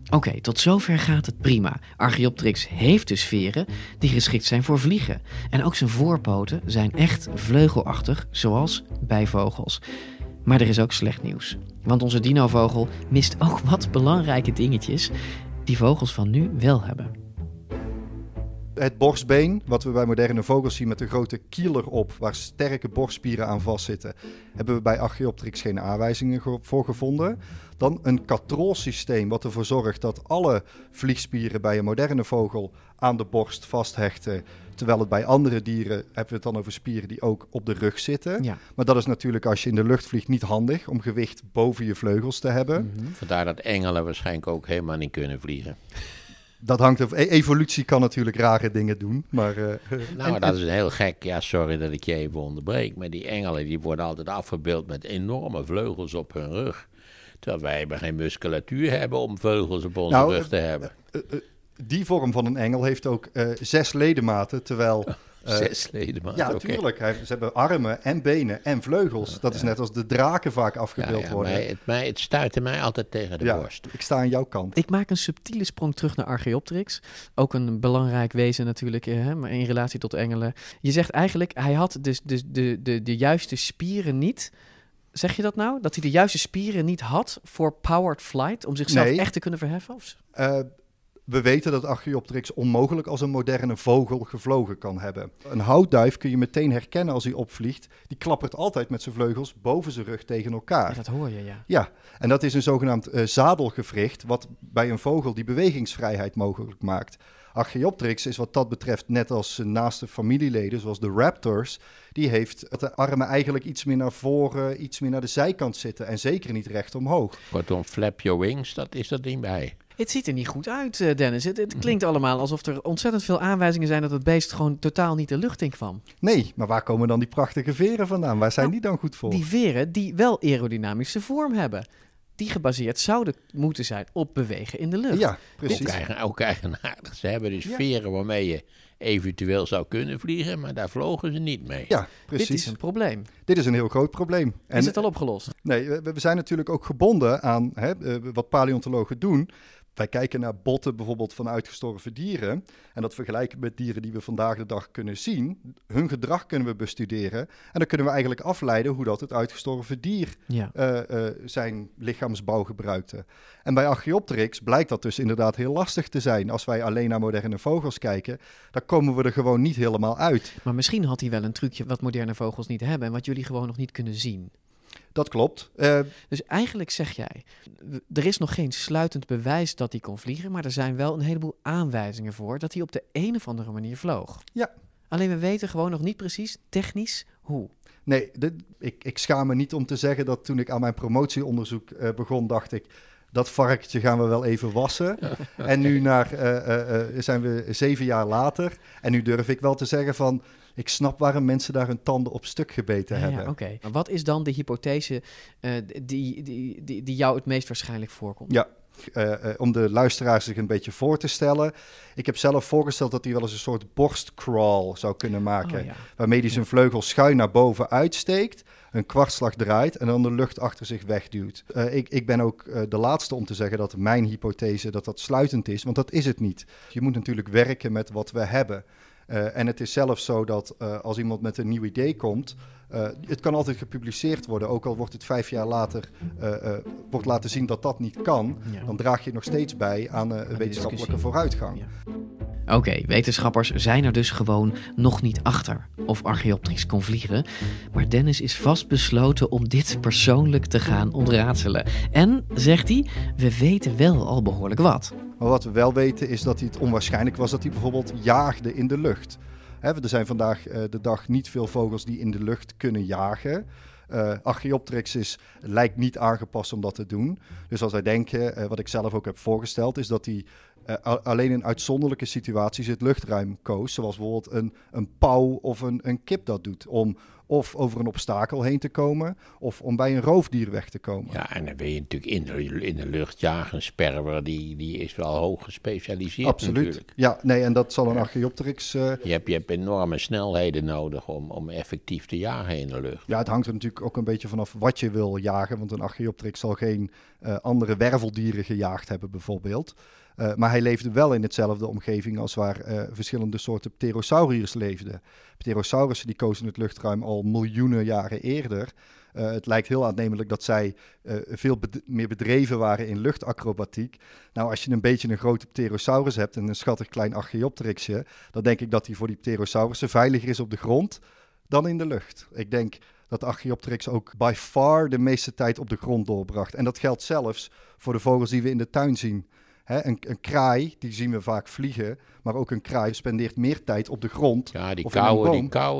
Oké, tot zover gaat het prima. Archaeopteryx heeft dus veren die geschikt zijn voor vliegen. En ook zijn voorpoten zijn echt vleugelachtig, zoals bij vogels. Maar er is ook slecht nieuws. Want onze dinovogel mist ook wat belangrijke dingetjes die vogels van nu wel hebben. Het borstbeen, wat we bij moderne vogels zien met een grote kiel erop, waar sterke borstspieren aan vastzitten, hebben we bij Archaeopteryx geen aanwijzingen voor gevonden. Dan een katrolsysteem, wat ervoor zorgt dat alle vliegspieren bij een moderne vogel aan de borst vasthechten. Terwijl het bij andere dieren, hebben we het dan over spieren die ook op de rug zitten. Ja. Maar dat is natuurlijk als je in de lucht vliegt niet handig om gewicht boven je vleugels te hebben. Mm-hmm. Vandaar dat engelen waarschijnlijk ook helemaal niet kunnen vliegen. Dat hangt af. Evolutie kan natuurlijk rare dingen doen, maar... Nou, dat is heel gek. Ja, sorry dat ik je even onderbreek. Maar die engelen, die worden altijd afgebeeld met enorme vleugels op hun rug. Terwijl wij helemaal geen musculatuur hebben om vleugels op onze rug te hebben. Die vorm van een engel heeft ook 6 ledematen, terwijl... 6 ledematen, ja, natuurlijk. Okay. Ze hebben armen en benen en vleugels. Dat is net als de draken vaak afgebeeld worden. Het stuitte mij altijd tegen de borst. Ik sta aan jouw kant. Ik maak een subtiele sprong terug naar Archaeopteryx. Ook een belangrijk wezen natuurlijk, maar in relatie tot engelen. Je zegt eigenlijk, hij had dus de juiste spieren niet... Zeg je dat nou? Dat hij de juiste spieren niet had voor powered flight... om zichzelf echt te kunnen verheffen? We weten dat Archaeopteryx onmogelijk als een moderne vogel gevlogen kan hebben. Een houtduif kun je meteen herkennen als hij opvliegt. Die klappert altijd met zijn vleugels boven zijn rug tegen elkaar. Ja, dat hoor je, ja. Ja, en dat is een zogenaamd zadelgewricht... wat bij een vogel die bewegingsvrijheid mogelijk maakt. Archaeopteryx is wat dat betreft net als zijn naaste familieleden... zoals de raptors, die heeft dat de armen eigenlijk iets meer naar voren... iets meer naar de zijkant zitten en zeker niet recht omhoog. Kortom, flap your wings, dat is er niet bij. Het ziet er niet goed uit, Dennis. Het klinkt allemaal alsof er ontzettend veel aanwijzingen zijn... dat het beest gewoon totaal niet de lucht in kwam. Nee, maar waar komen dan die prachtige veren vandaan? Waar zijn die dan goed voor? Die veren die wel aerodynamische vorm hebben... die gebaseerd zouden moeten zijn op bewegen in de lucht. Ja, precies. Ook eigenaardig. Ze hebben dus veren waarmee je eventueel zou kunnen vliegen... maar daar vlogen ze niet mee. Ja, precies. Dit is een probleem. Dit is een heel groot probleem. En is het al opgelost? Nee, we zijn natuurlijk ook gebonden aan wat paleontologen doen... Wij kijken naar botten bijvoorbeeld van uitgestorven dieren... en dat vergelijken met dieren die we vandaag de dag kunnen zien. Hun gedrag kunnen we bestuderen... en dan kunnen we eigenlijk afleiden hoe dat het uitgestorven dier zijn lichaamsbouw gebruikte. En bij Archaeopteryx blijkt dat dus inderdaad heel lastig te zijn. Als wij alleen naar moderne vogels kijken... dan komen we er gewoon niet helemaal uit. Maar misschien had hij wel een trucje wat moderne vogels niet hebben... en wat jullie gewoon nog niet kunnen zien... Dat klopt. Dus eigenlijk zeg jij, er is nog geen sluitend bewijs dat hij kon vliegen... maar er zijn wel een heleboel aanwijzingen voor dat hij op de een of andere manier vloog. Ja. Alleen we weten gewoon nog niet precies technisch hoe. Nee, ik schaam me niet om te zeggen dat toen ik aan mijn promotieonderzoek begon... dacht ik, dat varkentje gaan we wel even wassen. Okay. En nu zijn we 7 jaar later en nu durf ik wel te zeggen van... Ik snap waarom mensen daar hun tanden op stuk gebeten hebben. Ja, oké. Maar wat is dan de hypothese die jou het meest waarschijnlijk voorkomt? Ja, om de luisteraars zich een beetje voor te stellen. Ik heb zelf voorgesteld dat hij wel eens een soort borstcrawl zou kunnen maken. Oh, ja. Waarmee hij zijn vleugel schuin naar boven uitsteekt, een kwartslag draait en dan de lucht achter zich wegduwt. Ik ben ook de laatste om te zeggen dat mijn hypothese dat sluitend is, want dat is het niet. Je moet natuurlijk werken met wat we hebben. En het is zelfs zo dat als iemand met een nieuw idee komt... het kan altijd gepubliceerd worden, ook al wordt het 5 jaar later wordt laten zien dat dat niet kan. Ja. Dan draag je nog steeds bij aan wetenschappelijke vooruitgang. Ja. Oké, wetenschappers zijn er dus gewoon nog niet achter of Archaeopteryx kon vliegen. Maar Dennis is vastbesloten om dit persoonlijk te gaan ontraadselen. En, zegt hij, we weten wel al behoorlijk wat. Maar wat we wel weten is dat het onwaarschijnlijk was dat hij bijvoorbeeld jaagde in de lucht. Er zijn vandaag de dag niet veel vogels die in de lucht kunnen jagen. Archaeopteryx lijkt niet aangepast om dat te doen. Dus als wij denken, wat ik zelf ook heb voorgesteld... is dat hij Alleen in uitzonderlijke situaties het luchtruim koos, zoals bijvoorbeeld een pauw of een kip dat doet, om of over een obstakel heen te komen, of om bij een roofdier weg te komen. Ja, en dan ben je natuurlijk in de lucht, ja, een sperwer, die is wel hoog gespecialiseerd. Absoluut. Natuurlijk. Ja, nee, en dat zal een Archaeopteryx... Je hebt enorme snelheden nodig om effectief te jagen in de lucht. Ja, het hangt er natuurlijk ook een beetje vanaf wat je wil jagen, want een Archaeopteryx zal geen andere werveldieren gejaagd hebben bijvoorbeeld. Maar hij leefde wel in hetzelfde omgeving als waar verschillende soorten pterosauriërs leefden. Pterosaurussen die kozen het luchtruim al miljoenen jaren eerder. Het lijkt heel aannemelijk dat zij veel meer bedreven waren in luchtacrobatiek. Nou, als je een beetje een grote pterosaurus hebt en een schattig klein Archaeopteryxje, dan denk ik dat hij voor die pterosaurussen veiliger is op de grond dan in de lucht. Ik denk dat de Archaeopteryx ook by far de meeste tijd op de grond doorbracht. En dat geldt zelfs voor de vogels die we in de tuin zien. He, een kraai, die zien we vaak vliegen, maar ook een kraai spendeert meer tijd op de grond. Ja,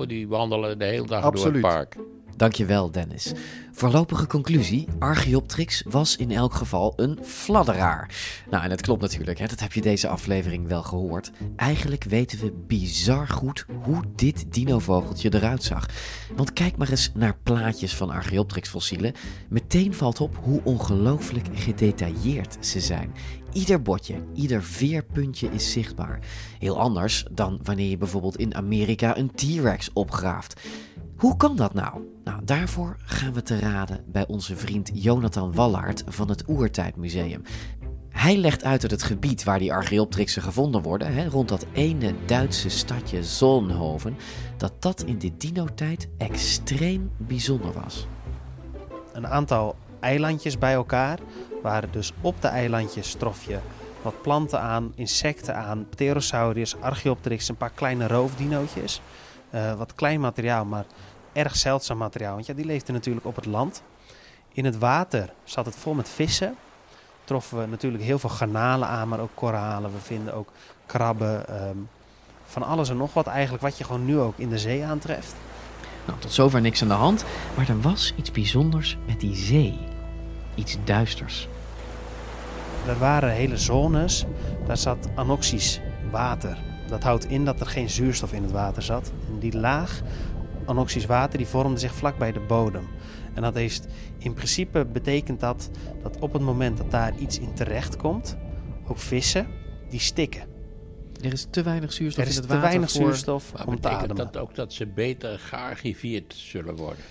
die wandelen de hele dag door het park. Dankjewel, Dennis. Voorlopige conclusie, Archaeopteryx was in elk geval een fladderaar. Nou, en dat klopt natuurlijk, hè? Dat heb je deze aflevering wel gehoord. Eigenlijk weten we bizar goed hoe dit dinovogeltje eruit zag. Want kijk maar eens naar plaatjes van Archaeopteryx-fossielen. Meteen valt op hoe ongelooflijk gedetailleerd ze zijn. Ieder botje, ieder veerpuntje is zichtbaar. Heel anders dan wanneer je bijvoorbeeld in Amerika een T. rex opgraaft. Hoe kan dat nou? Nou, daarvoor gaan we te raden bij onze vriend Jonathan Wallaert van het Oertijdmuseum. Hij legt uit dat het gebied waar die Archaeopteryxen gevonden worden, rond dat ene Duitse stadje Solnhofen, dat in de dinotijd extreem bijzonder was. Een aantal eilandjes bij elkaar, waar dus op de eilandjes trof je wat planten aan, insecten aan, pterosauriërs, Archaeopteryx, een paar kleine roofdinootjes. Wat klein materiaal, maar erg zeldzaam materiaal. Want ja, die leefde natuurlijk op het land. In het water zat het vol met vissen. Troffen we natuurlijk heel veel garnalen aan, maar ook koralen. We vinden ook krabben, van alles en nog wat eigenlijk, wat je gewoon nu ook in de zee aantreft. Nou, tot zover niks aan de hand. Maar er was iets bijzonders met die zee. Iets duisters. Er waren hele zones, daar zat anoxisch water. Dat houdt in dat er geen zuurstof in het water zat. En die laag anoxisch water die vormde zich vlak bij de bodem. En dat heeft in principe betekent dat op het moment dat daar iets in terecht komt, ook vissen, die stikken. Er is te weinig zuurstof in het water. Om te ademen. Betekent dat ook dat ze beter gearchiveerd zullen worden?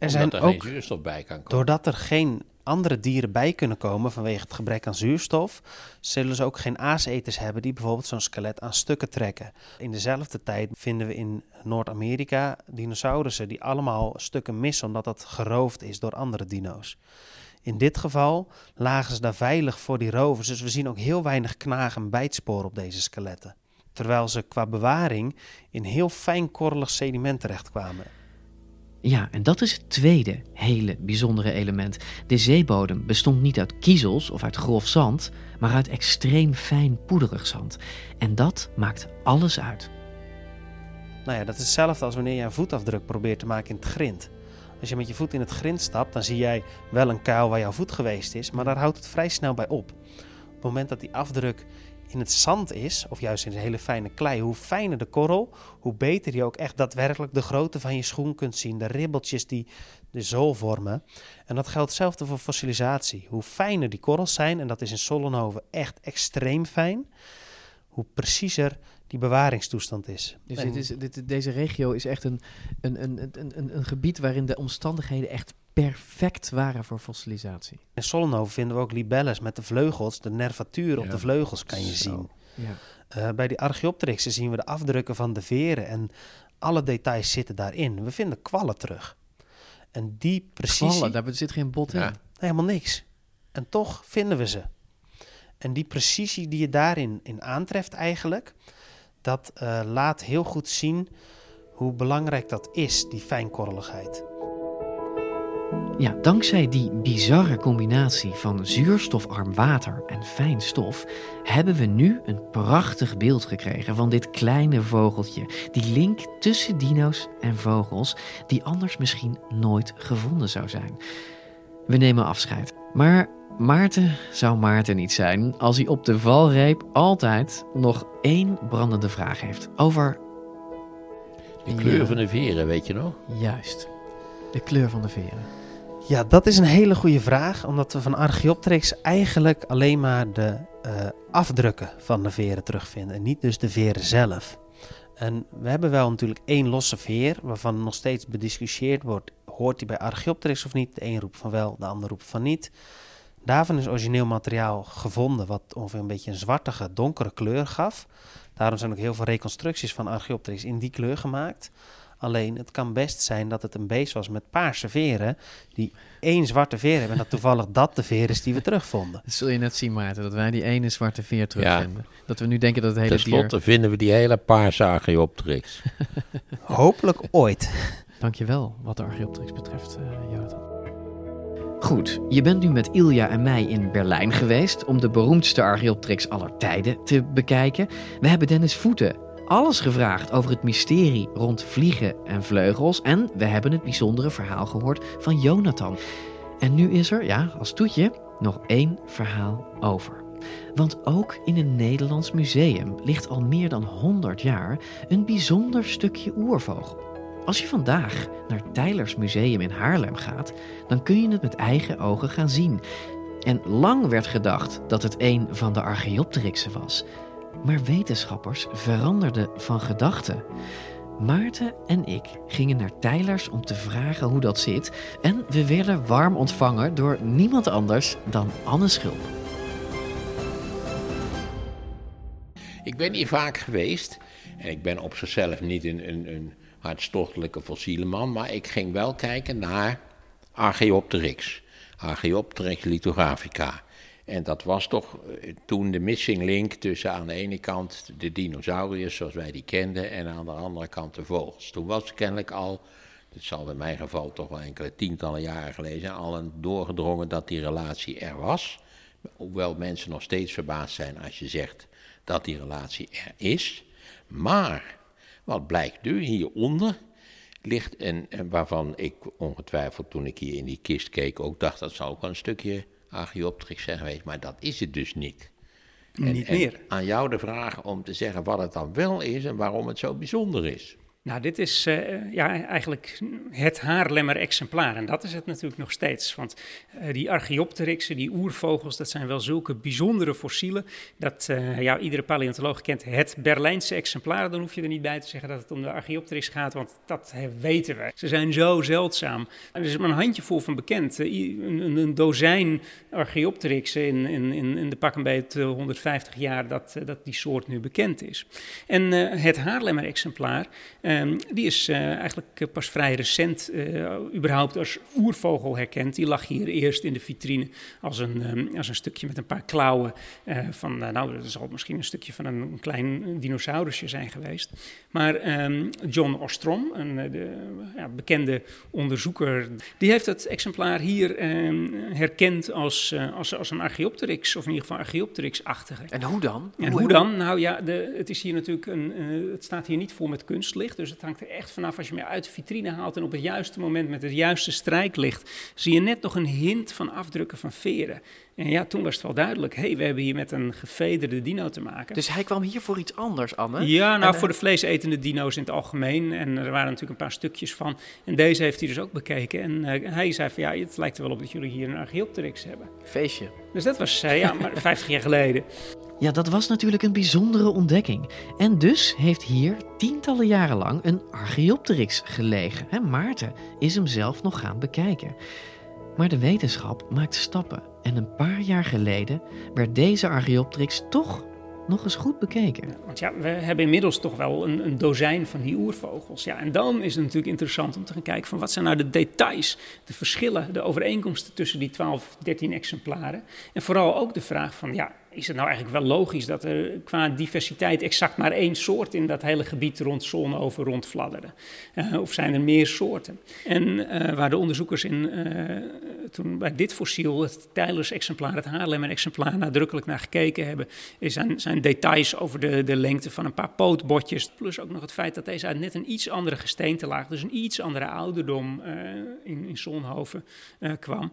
Omdat er geen zuurstof bij kan komen. Doordat er geen andere dieren bij kunnen komen vanwege het gebrek aan zuurstof, zullen ze ook geen aaseters hebben die bijvoorbeeld zo'n skelet aan stukken trekken. In dezelfde tijd vinden we in Noord-Amerika dinosaurussen die allemaal stukken missen omdat dat geroofd is door andere dino's. In dit geval lagen ze daar veilig voor die rovers, dus we zien ook heel weinig knaag- en bijtsporen op deze skeletten. Terwijl ze qua bewaring in heel fijnkorrelig sediment terechtkwamen. Ja, en dat is het tweede hele bijzondere element. De zeebodem bestond niet uit kiezels of uit grof zand, maar uit extreem fijn poederig zand. En dat maakt alles uit. Nou ja, dat is hetzelfde als wanneer je een voetafdruk probeert te maken in het grind. Als je met je voet in het grind stapt, dan zie jij wel een kuil waar jouw voet geweest is, maar daar houdt het vrij snel bij op. Op het moment dat die afdruk in het zand is, of juist in een hele fijne klei, hoe fijner de korrel, hoe beter je ook echt daadwerkelijk de grootte van je schoen kunt zien, de ribbeltjes die de zool vormen. En dat geldt hetzelfde voor fossilisatie. Hoe fijner die korrels zijn, en dat is in Solnhofen echt extreem fijn, hoe preciezer die bewaringstoestand is. Dus deze regio is echt een gebied waarin de omstandigheden echt perfect waren voor fossilisatie. In Solnhofen vinden we ook libelles met de vleugels. De nervatuur op de vleugels kan je zien. Ja. Bij die Archaeopteryxen zien we de afdrukken van de veren. En alle details zitten daarin. We vinden kwallen terug. En die precisie... Kwallen, daar zit geen bot in. Helemaal niks. En toch vinden we ze. En die precisie die je daarin aantreft eigenlijk, dat laat heel goed zien hoe belangrijk dat is, die fijnkorreligheid. Ja, dankzij die bizarre combinatie van zuurstofarm water en fijn stof hebben we nu een prachtig beeld gekregen van dit kleine vogeltje. Die link tussen dino's en vogels die anders misschien nooit gevonden zou zijn. We nemen afscheid, maar Maarten zou Maarten niet zijn als hij op de valreep altijd nog één brandende vraag heeft. Over... de kleur van de veren, weet je nog? Juist, de kleur van de veren. Ja, dat is een hele goede vraag, omdat we van Archaeopteryx eigenlijk alleen maar de afdrukken van de veren terugvinden en niet dus de veren zelf. En we hebben wel natuurlijk één losse veer, waarvan nog steeds bediscussieerd wordt, hoort die bij Archaeopteryx of niet? De een roept van wel, de ander roept van niet. Daarvan is origineel materiaal gevonden wat ongeveer een beetje een zwartige, donkere kleur gaf. Daarom zijn ook heel veel reconstructies van Archaeopteryx in die kleur gemaakt. Alleen het kan best zijn dat het een beest was met paarse veren die één zwarte veer hebben en dat toevallig dat de veer is die we terugvonden. Dat zul je net zien, Maarten, dat wij die ene zwarte veer terugvinden. Ja. Dat we nu denken dat het hele dier... Ten slotte vinden we die hele paarse Archaeopteryx. Hopelijk ooit. Dankjewel wat de Archaeopteryx betreft, Jonathan. Goed, je bent nu met Ilja en mij in Berlijn geweest om de beroemdste Archaeopteryx aller tijden te bekijken. We hebben Dennis Voeten alles gevraagd over het mysterie rond vliegen en vleugels. En we hebben het bijzondere verhaal gehoord van Jonathan. En nu is er, ja, als toetje, nog één verhaal over. Want ook in een Nederlands museum ligt al meer dan 100 jaar een bijzonder stukje oervogel. Als je vandaag naar Teylers Museum in Haarlem gaat, dan kun je het met eigen ogen gaan zien. En lang werd gedacht dat het een van de Archaeopteryxen was. Maar wetenschappers veranderden van gedachten. Maarten en ik gingen naar Teylers om te vragen hoe dat zit. En we werden warm ontvangen door niemand anders dan Anne Schulp. Ik ben hier vaak geweest en ik ben op zichzelf niet een hartstochtelijke fossiele man, maar ik ging wel kijken naar Archaeopteryx. Archaeopteryx lithographica. En dat was toch toen de missing link tussen aan de ene kant de dinosauriërs zoals wij die kenden en aan de andere kant de vogels. Toen was kennelijk al, dat zal in mijn geval toch wel enkele tientallen jaren geleden, al een doorgedrongen dat die relatie er was. Hoewel mensen nog steeds verbaasd zijn als je zegt dat die relatie er is. Maar wat blijkt nu, hieronder ligt een waarvan ik ongetwijfeld toen ik hier in die kist keek ook dacht dat zal ook wel een stukje Archaeopteryx zijn geweest, maar dat is het dus niet. Niet meer. Aan jou de vraag om te zeggen wat het dan wel is en waarom het zo bijzonder is. Nou, dit is eigenlijk het Haarlemmer exemplaar. En dat is het natuurlijk nog steeds. Want die Archaeopteryxen, die oervogels, dat zijn wel zulke bijzondere fossielen. Dat iedere paleontoloog kent het Berlijnse exemplaar. Dan hoef je er niet bij te zeggen dat het om de Archaeopteryx gaat, want dat weten we. Ze zijn zo zeldzaam. Er is maar een handjevol van bekend. Een dozijn Archaeopteryxen in de pak een beetje 150 jaar dat die soort nu bekend is. En het Haarlemmer exemplaar... die is eigenlijk pas vrij recent überhaupt als oervogel herkend. Die lag hier eerst in de vitrine als een stukje met een paar klauwen. Dat zal misschien een stukje van een klein dinosaurusje zijn geweest. Maar John Ostrom, een bekende onderzoeker, die heeft het exemplaar hier herkend als een Archaeopteryx, of in ieder geval Archaeopteryx-achtige. En hoe dan? Nou ja, het is hier natuurlijk het staat hier niet vol met kunstlicht. Dus het hangt er echt vanaf als je hem uit de vitrine haalt en op het juiste moment met het juiste strijklicht zie je net nog een hint van afdrukken van veren. En ja, toen was het wel duidelijk, we hebben hier met een gevederde dino te maken. Dus hij kwam hier voor iets anders, Anne? Ja, voor de vleesetende dino's in het algemeen. En er waren natuurlijk een paar stukjes van. En deze heeft hij dus ook bekeken. En hij zei van, het lijkt er wel op dat jullie hier een Archaeopteryx hebben. Feestje. Dus dat was, maar 50 jaar geleden. Ja, dat was natuurlijk een bijzondere ontdekking. En dus heeft hier tientallen jaren lang een Archaeopteryx gelegen. En Maarten is hem zelf nog gaan bekijken. Maar de wetenschap maakt stappen. En een paar jaar geleden werd deze Archaeopteryx toch nog eens goed bekeken. Want we hebben inmiddels toch wel een dozijn van die oervogels. Ja, en dan is het natuurlijk interessant om te gaan kijken van wat zijn nou de details, de verschillen, de overeenkomsten tussen die 12, 13 exemplaren. En vooral ook de vraag van is het nou eigenlijk wel logisch dat er qua diversiteit exact maar één soort in dat hele gebied rond Solnhofen rondfladderde? Of zijn er meer soorten? En waar de onderzoekers in toen bij dit fossiel, het Teylers-exemplaar, het Haarlem-exemplaar, nadrukkelijk naar gekeken hebben, zijn details over de lengte van een paar pootbotjes. Plus ook nog het feit dat deze uit net een iets andere gesteentelaag, dus een iets andere ouderdom in Solnhofen kwam.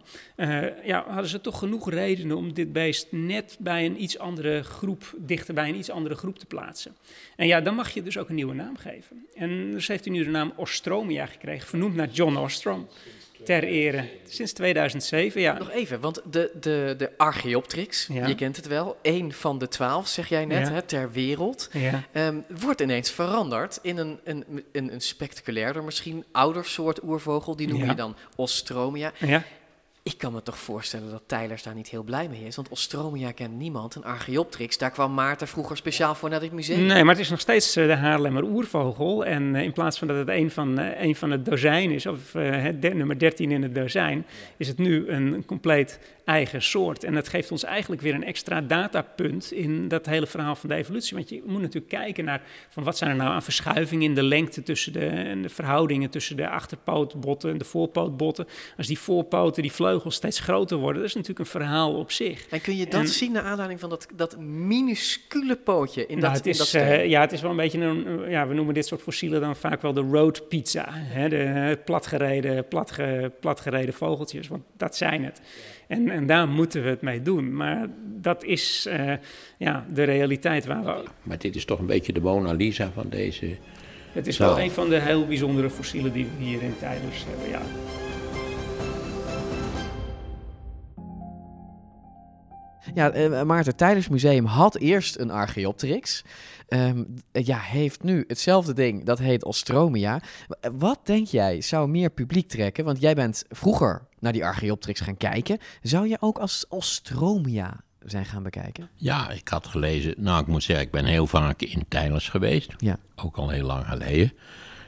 Hadden ze toch genoeg redenen om dit beest net bij een iets andere groep, dichter bij een iets andere groep te plaatsen. En ja, dan mag je dus ook een nieuwe naam geven. En dus heeft hij nu de naam Ostromia gekregen, vernoemd naar John Ostrom. Ter ere. Sinds 2007, ja. Nog even, want de Archaeopteryx, ja, je kent het wel, 1 van de 12, zeg jij net, ja, hè, ter wereld, ja, wordt ineens veranderd in een spectaculairder, misschien ouder soort oervogel, die noem je dan Ostromia. Ja. Ik kan me toch voorstellen dat Teylers daar niet heel blij mee is. Want Ostromia kent niemand. En Archaeopteryx, daar kwam Maarten vroeger speciaal voor naar dit museum. Nee, maar het is nog steeds de Haarlemmer oervogel. En in plaats van dat het een van het dozijn is, of nummer 13 in het dozijn, is het nu een compleet eigen soort. En dat geeft ons eigenlijk weer een extra datapunt in dat hele verhaal van de evolutie. Want je moet natuurlijk kijken naar van wat zijn er nou aan verschuivingen in de lengte tussen en de verhoudingen tussen de achterpootbotten en de voorpootbotten. Als die voorpoten, die vleugels steeds groter worden, dat is natuurlijk een verhaal op zich. En kun je dat zien naar aanleiding van dat minuscule pootje? Het is wel een beetje een, ja, we noemen dit soort fossielen dan vaak wel de road pizza. Hè? De platgereden vogeltjes, want dat zijn het. En daar moeten we het mee doen. Maar dat is de realiteit waar we... Maar dit is toch een beetje de Mona Lisa van deze... Het is wel een van de heel bijzondere fossielen die we hier in Teylers hebben, ja. Ja, Maarten, Teylers Museum had eerst een Archaeopteryx. Heeft nu hetzelfde ding, dat heet Ostromia. Wat denk jij zou meer publiek trekken? Want jij bent vroeger naar die Archaeopteryx gaan kijken. Zou je ook als Ostromia zijn gaan bekijken? Ja, ik had gelezen... Nou, ik moet zeggen, ik ben heel vaak in Teylers geweest. Ja. Ook al heel lang geleden.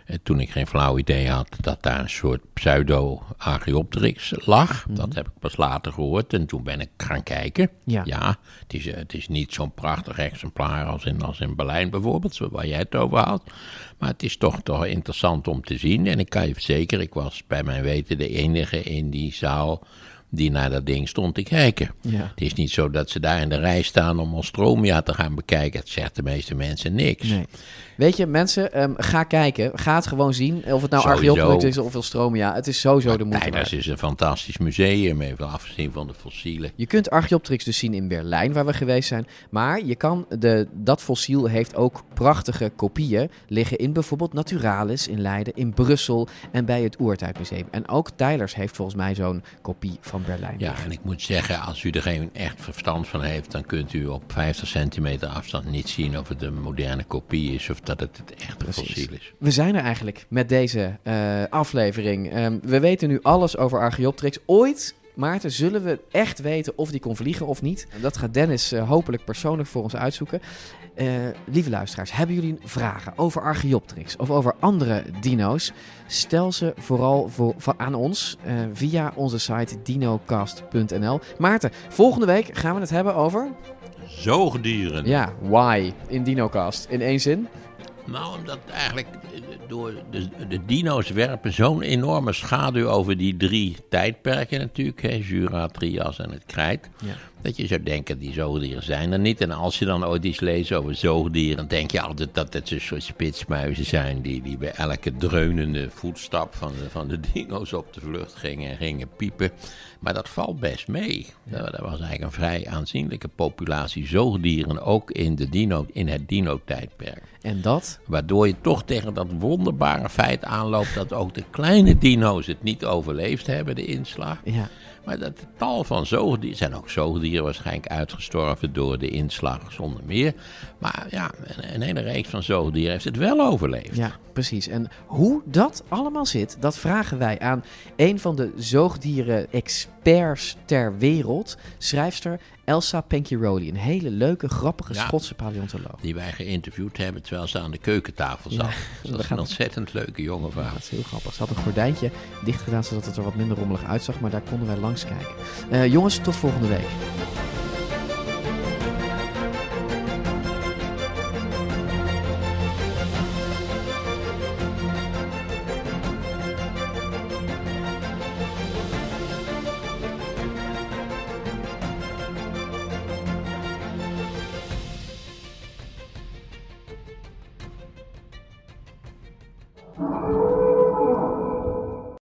En toen ik geen flauw idee had dat daar een soort pseudo-Archaeopteryx lag. Mm-hmm. Dat heb ik pas later gehoord en toen ben ik gaan kijken. Ja, het is niet zo'n prachtig exemplaar als in Berlijn bijvoorbeeld, waar jij het over had. Maar het is toch interessant om te zien. En ik kan je verzekeren, ik was bij mijn weten de enige in die zaal die naar dat ding stond te kijken. Ja. Het is niet zo dat ze daar in de rij staan om Ostromia te gaan bekijken. Het zegt de meeste mensen niks. Nee. Weet je, mensen, ga kijken. Ga het gewoon zien. Of het nou Archaeopteryx is of Ostromia. Het is sowieso de moeite. Teylers is een fantastisch museum, even afgezien van de fossielen. Je kunt Archaeopteryx dus zien in Berlijn, waar we geweest zijn. Maar je kan dat fossiel heeft ook prachtige kopieën liggen in bijvoorbeeld Naturalis in Leiden, in Brussel en bij het Oertijdmuseum. En ook Teylers heeft volgens mij zo'n kopie van Berlijn. Ja, en ik moet zeggen, als u er geen echt verstand van heeft, dan kunt u op 50 centimeter afstand niet zien of het een moderne kopie is of dat het echte fossiel is. We zijn er eigenlijk met deze aflevering. We weten nu alles over Archaeopteryx. Ooit, Maarten, zullen we echt weten of die kon vliegen of niet? Dat gaat Dennis hopelijk persoonlijk voor ons uitzoeken. Lieve luisteraars, hebben jullie vragen over Archaeopteryx of over andere dino's? Stel ze vooral aan ons via onze site dinokast.nl. Maarten, volgende week gaan we het hebben over... zoogdieren. Ja, why in DinoKast? In één zin? Nou, omdat eigenlijk door de dino's werpen zo'n enorme schaduw over die 3 tijdperken natuurlijk. Hè, Jura, Trias en het Krijt. Ja. Dat je zou denken, die zoogdieren zijn er niet. En als je dan ooit iets leest over zoogdieren, dan denk je altijd dat het een soort spitsmuizen zijn die bij elke dreunende voetstap van de dino's op de vlucht gingen piepen. Maar dat valt best mee. Ja. Dat was eigenlijk een vrij aanzienlijke populatie zoogdieren, ook in het dino-tijdperk. En dat? Waardoor je toch tegen dat wonderbare feit aanloopt dat ook de kleine dino's het niet overleefd hebben, de inslag. Ja. Maar dat tal van zoogdieren, zijn ook zoogdieren waarschijnlijk uitgestorven door de inslag zonder meer. Maar ja, een hele reeks van zoogdieren heeft het wel overleefd. Ja, precies. En hoe dat allemaal zit, dat vragen wij aan een van de zoogdieren-experts ter wereld, schrijfster Elsa Penky-Rowley, een hele leuke, grappige Schotse paleontoloog. Die wij geïnterviewd hebben terwijl ze aan de keukentafel zat. Ja, dat is een ontzettend leuke jonge vrouw. Ja, dat is heel grappig. Ze had een gordijntje dicht gedaan zodat het er wat minder rommelig uitzag, maar daar konden wij langs kijken. Jongens, tot volgende week.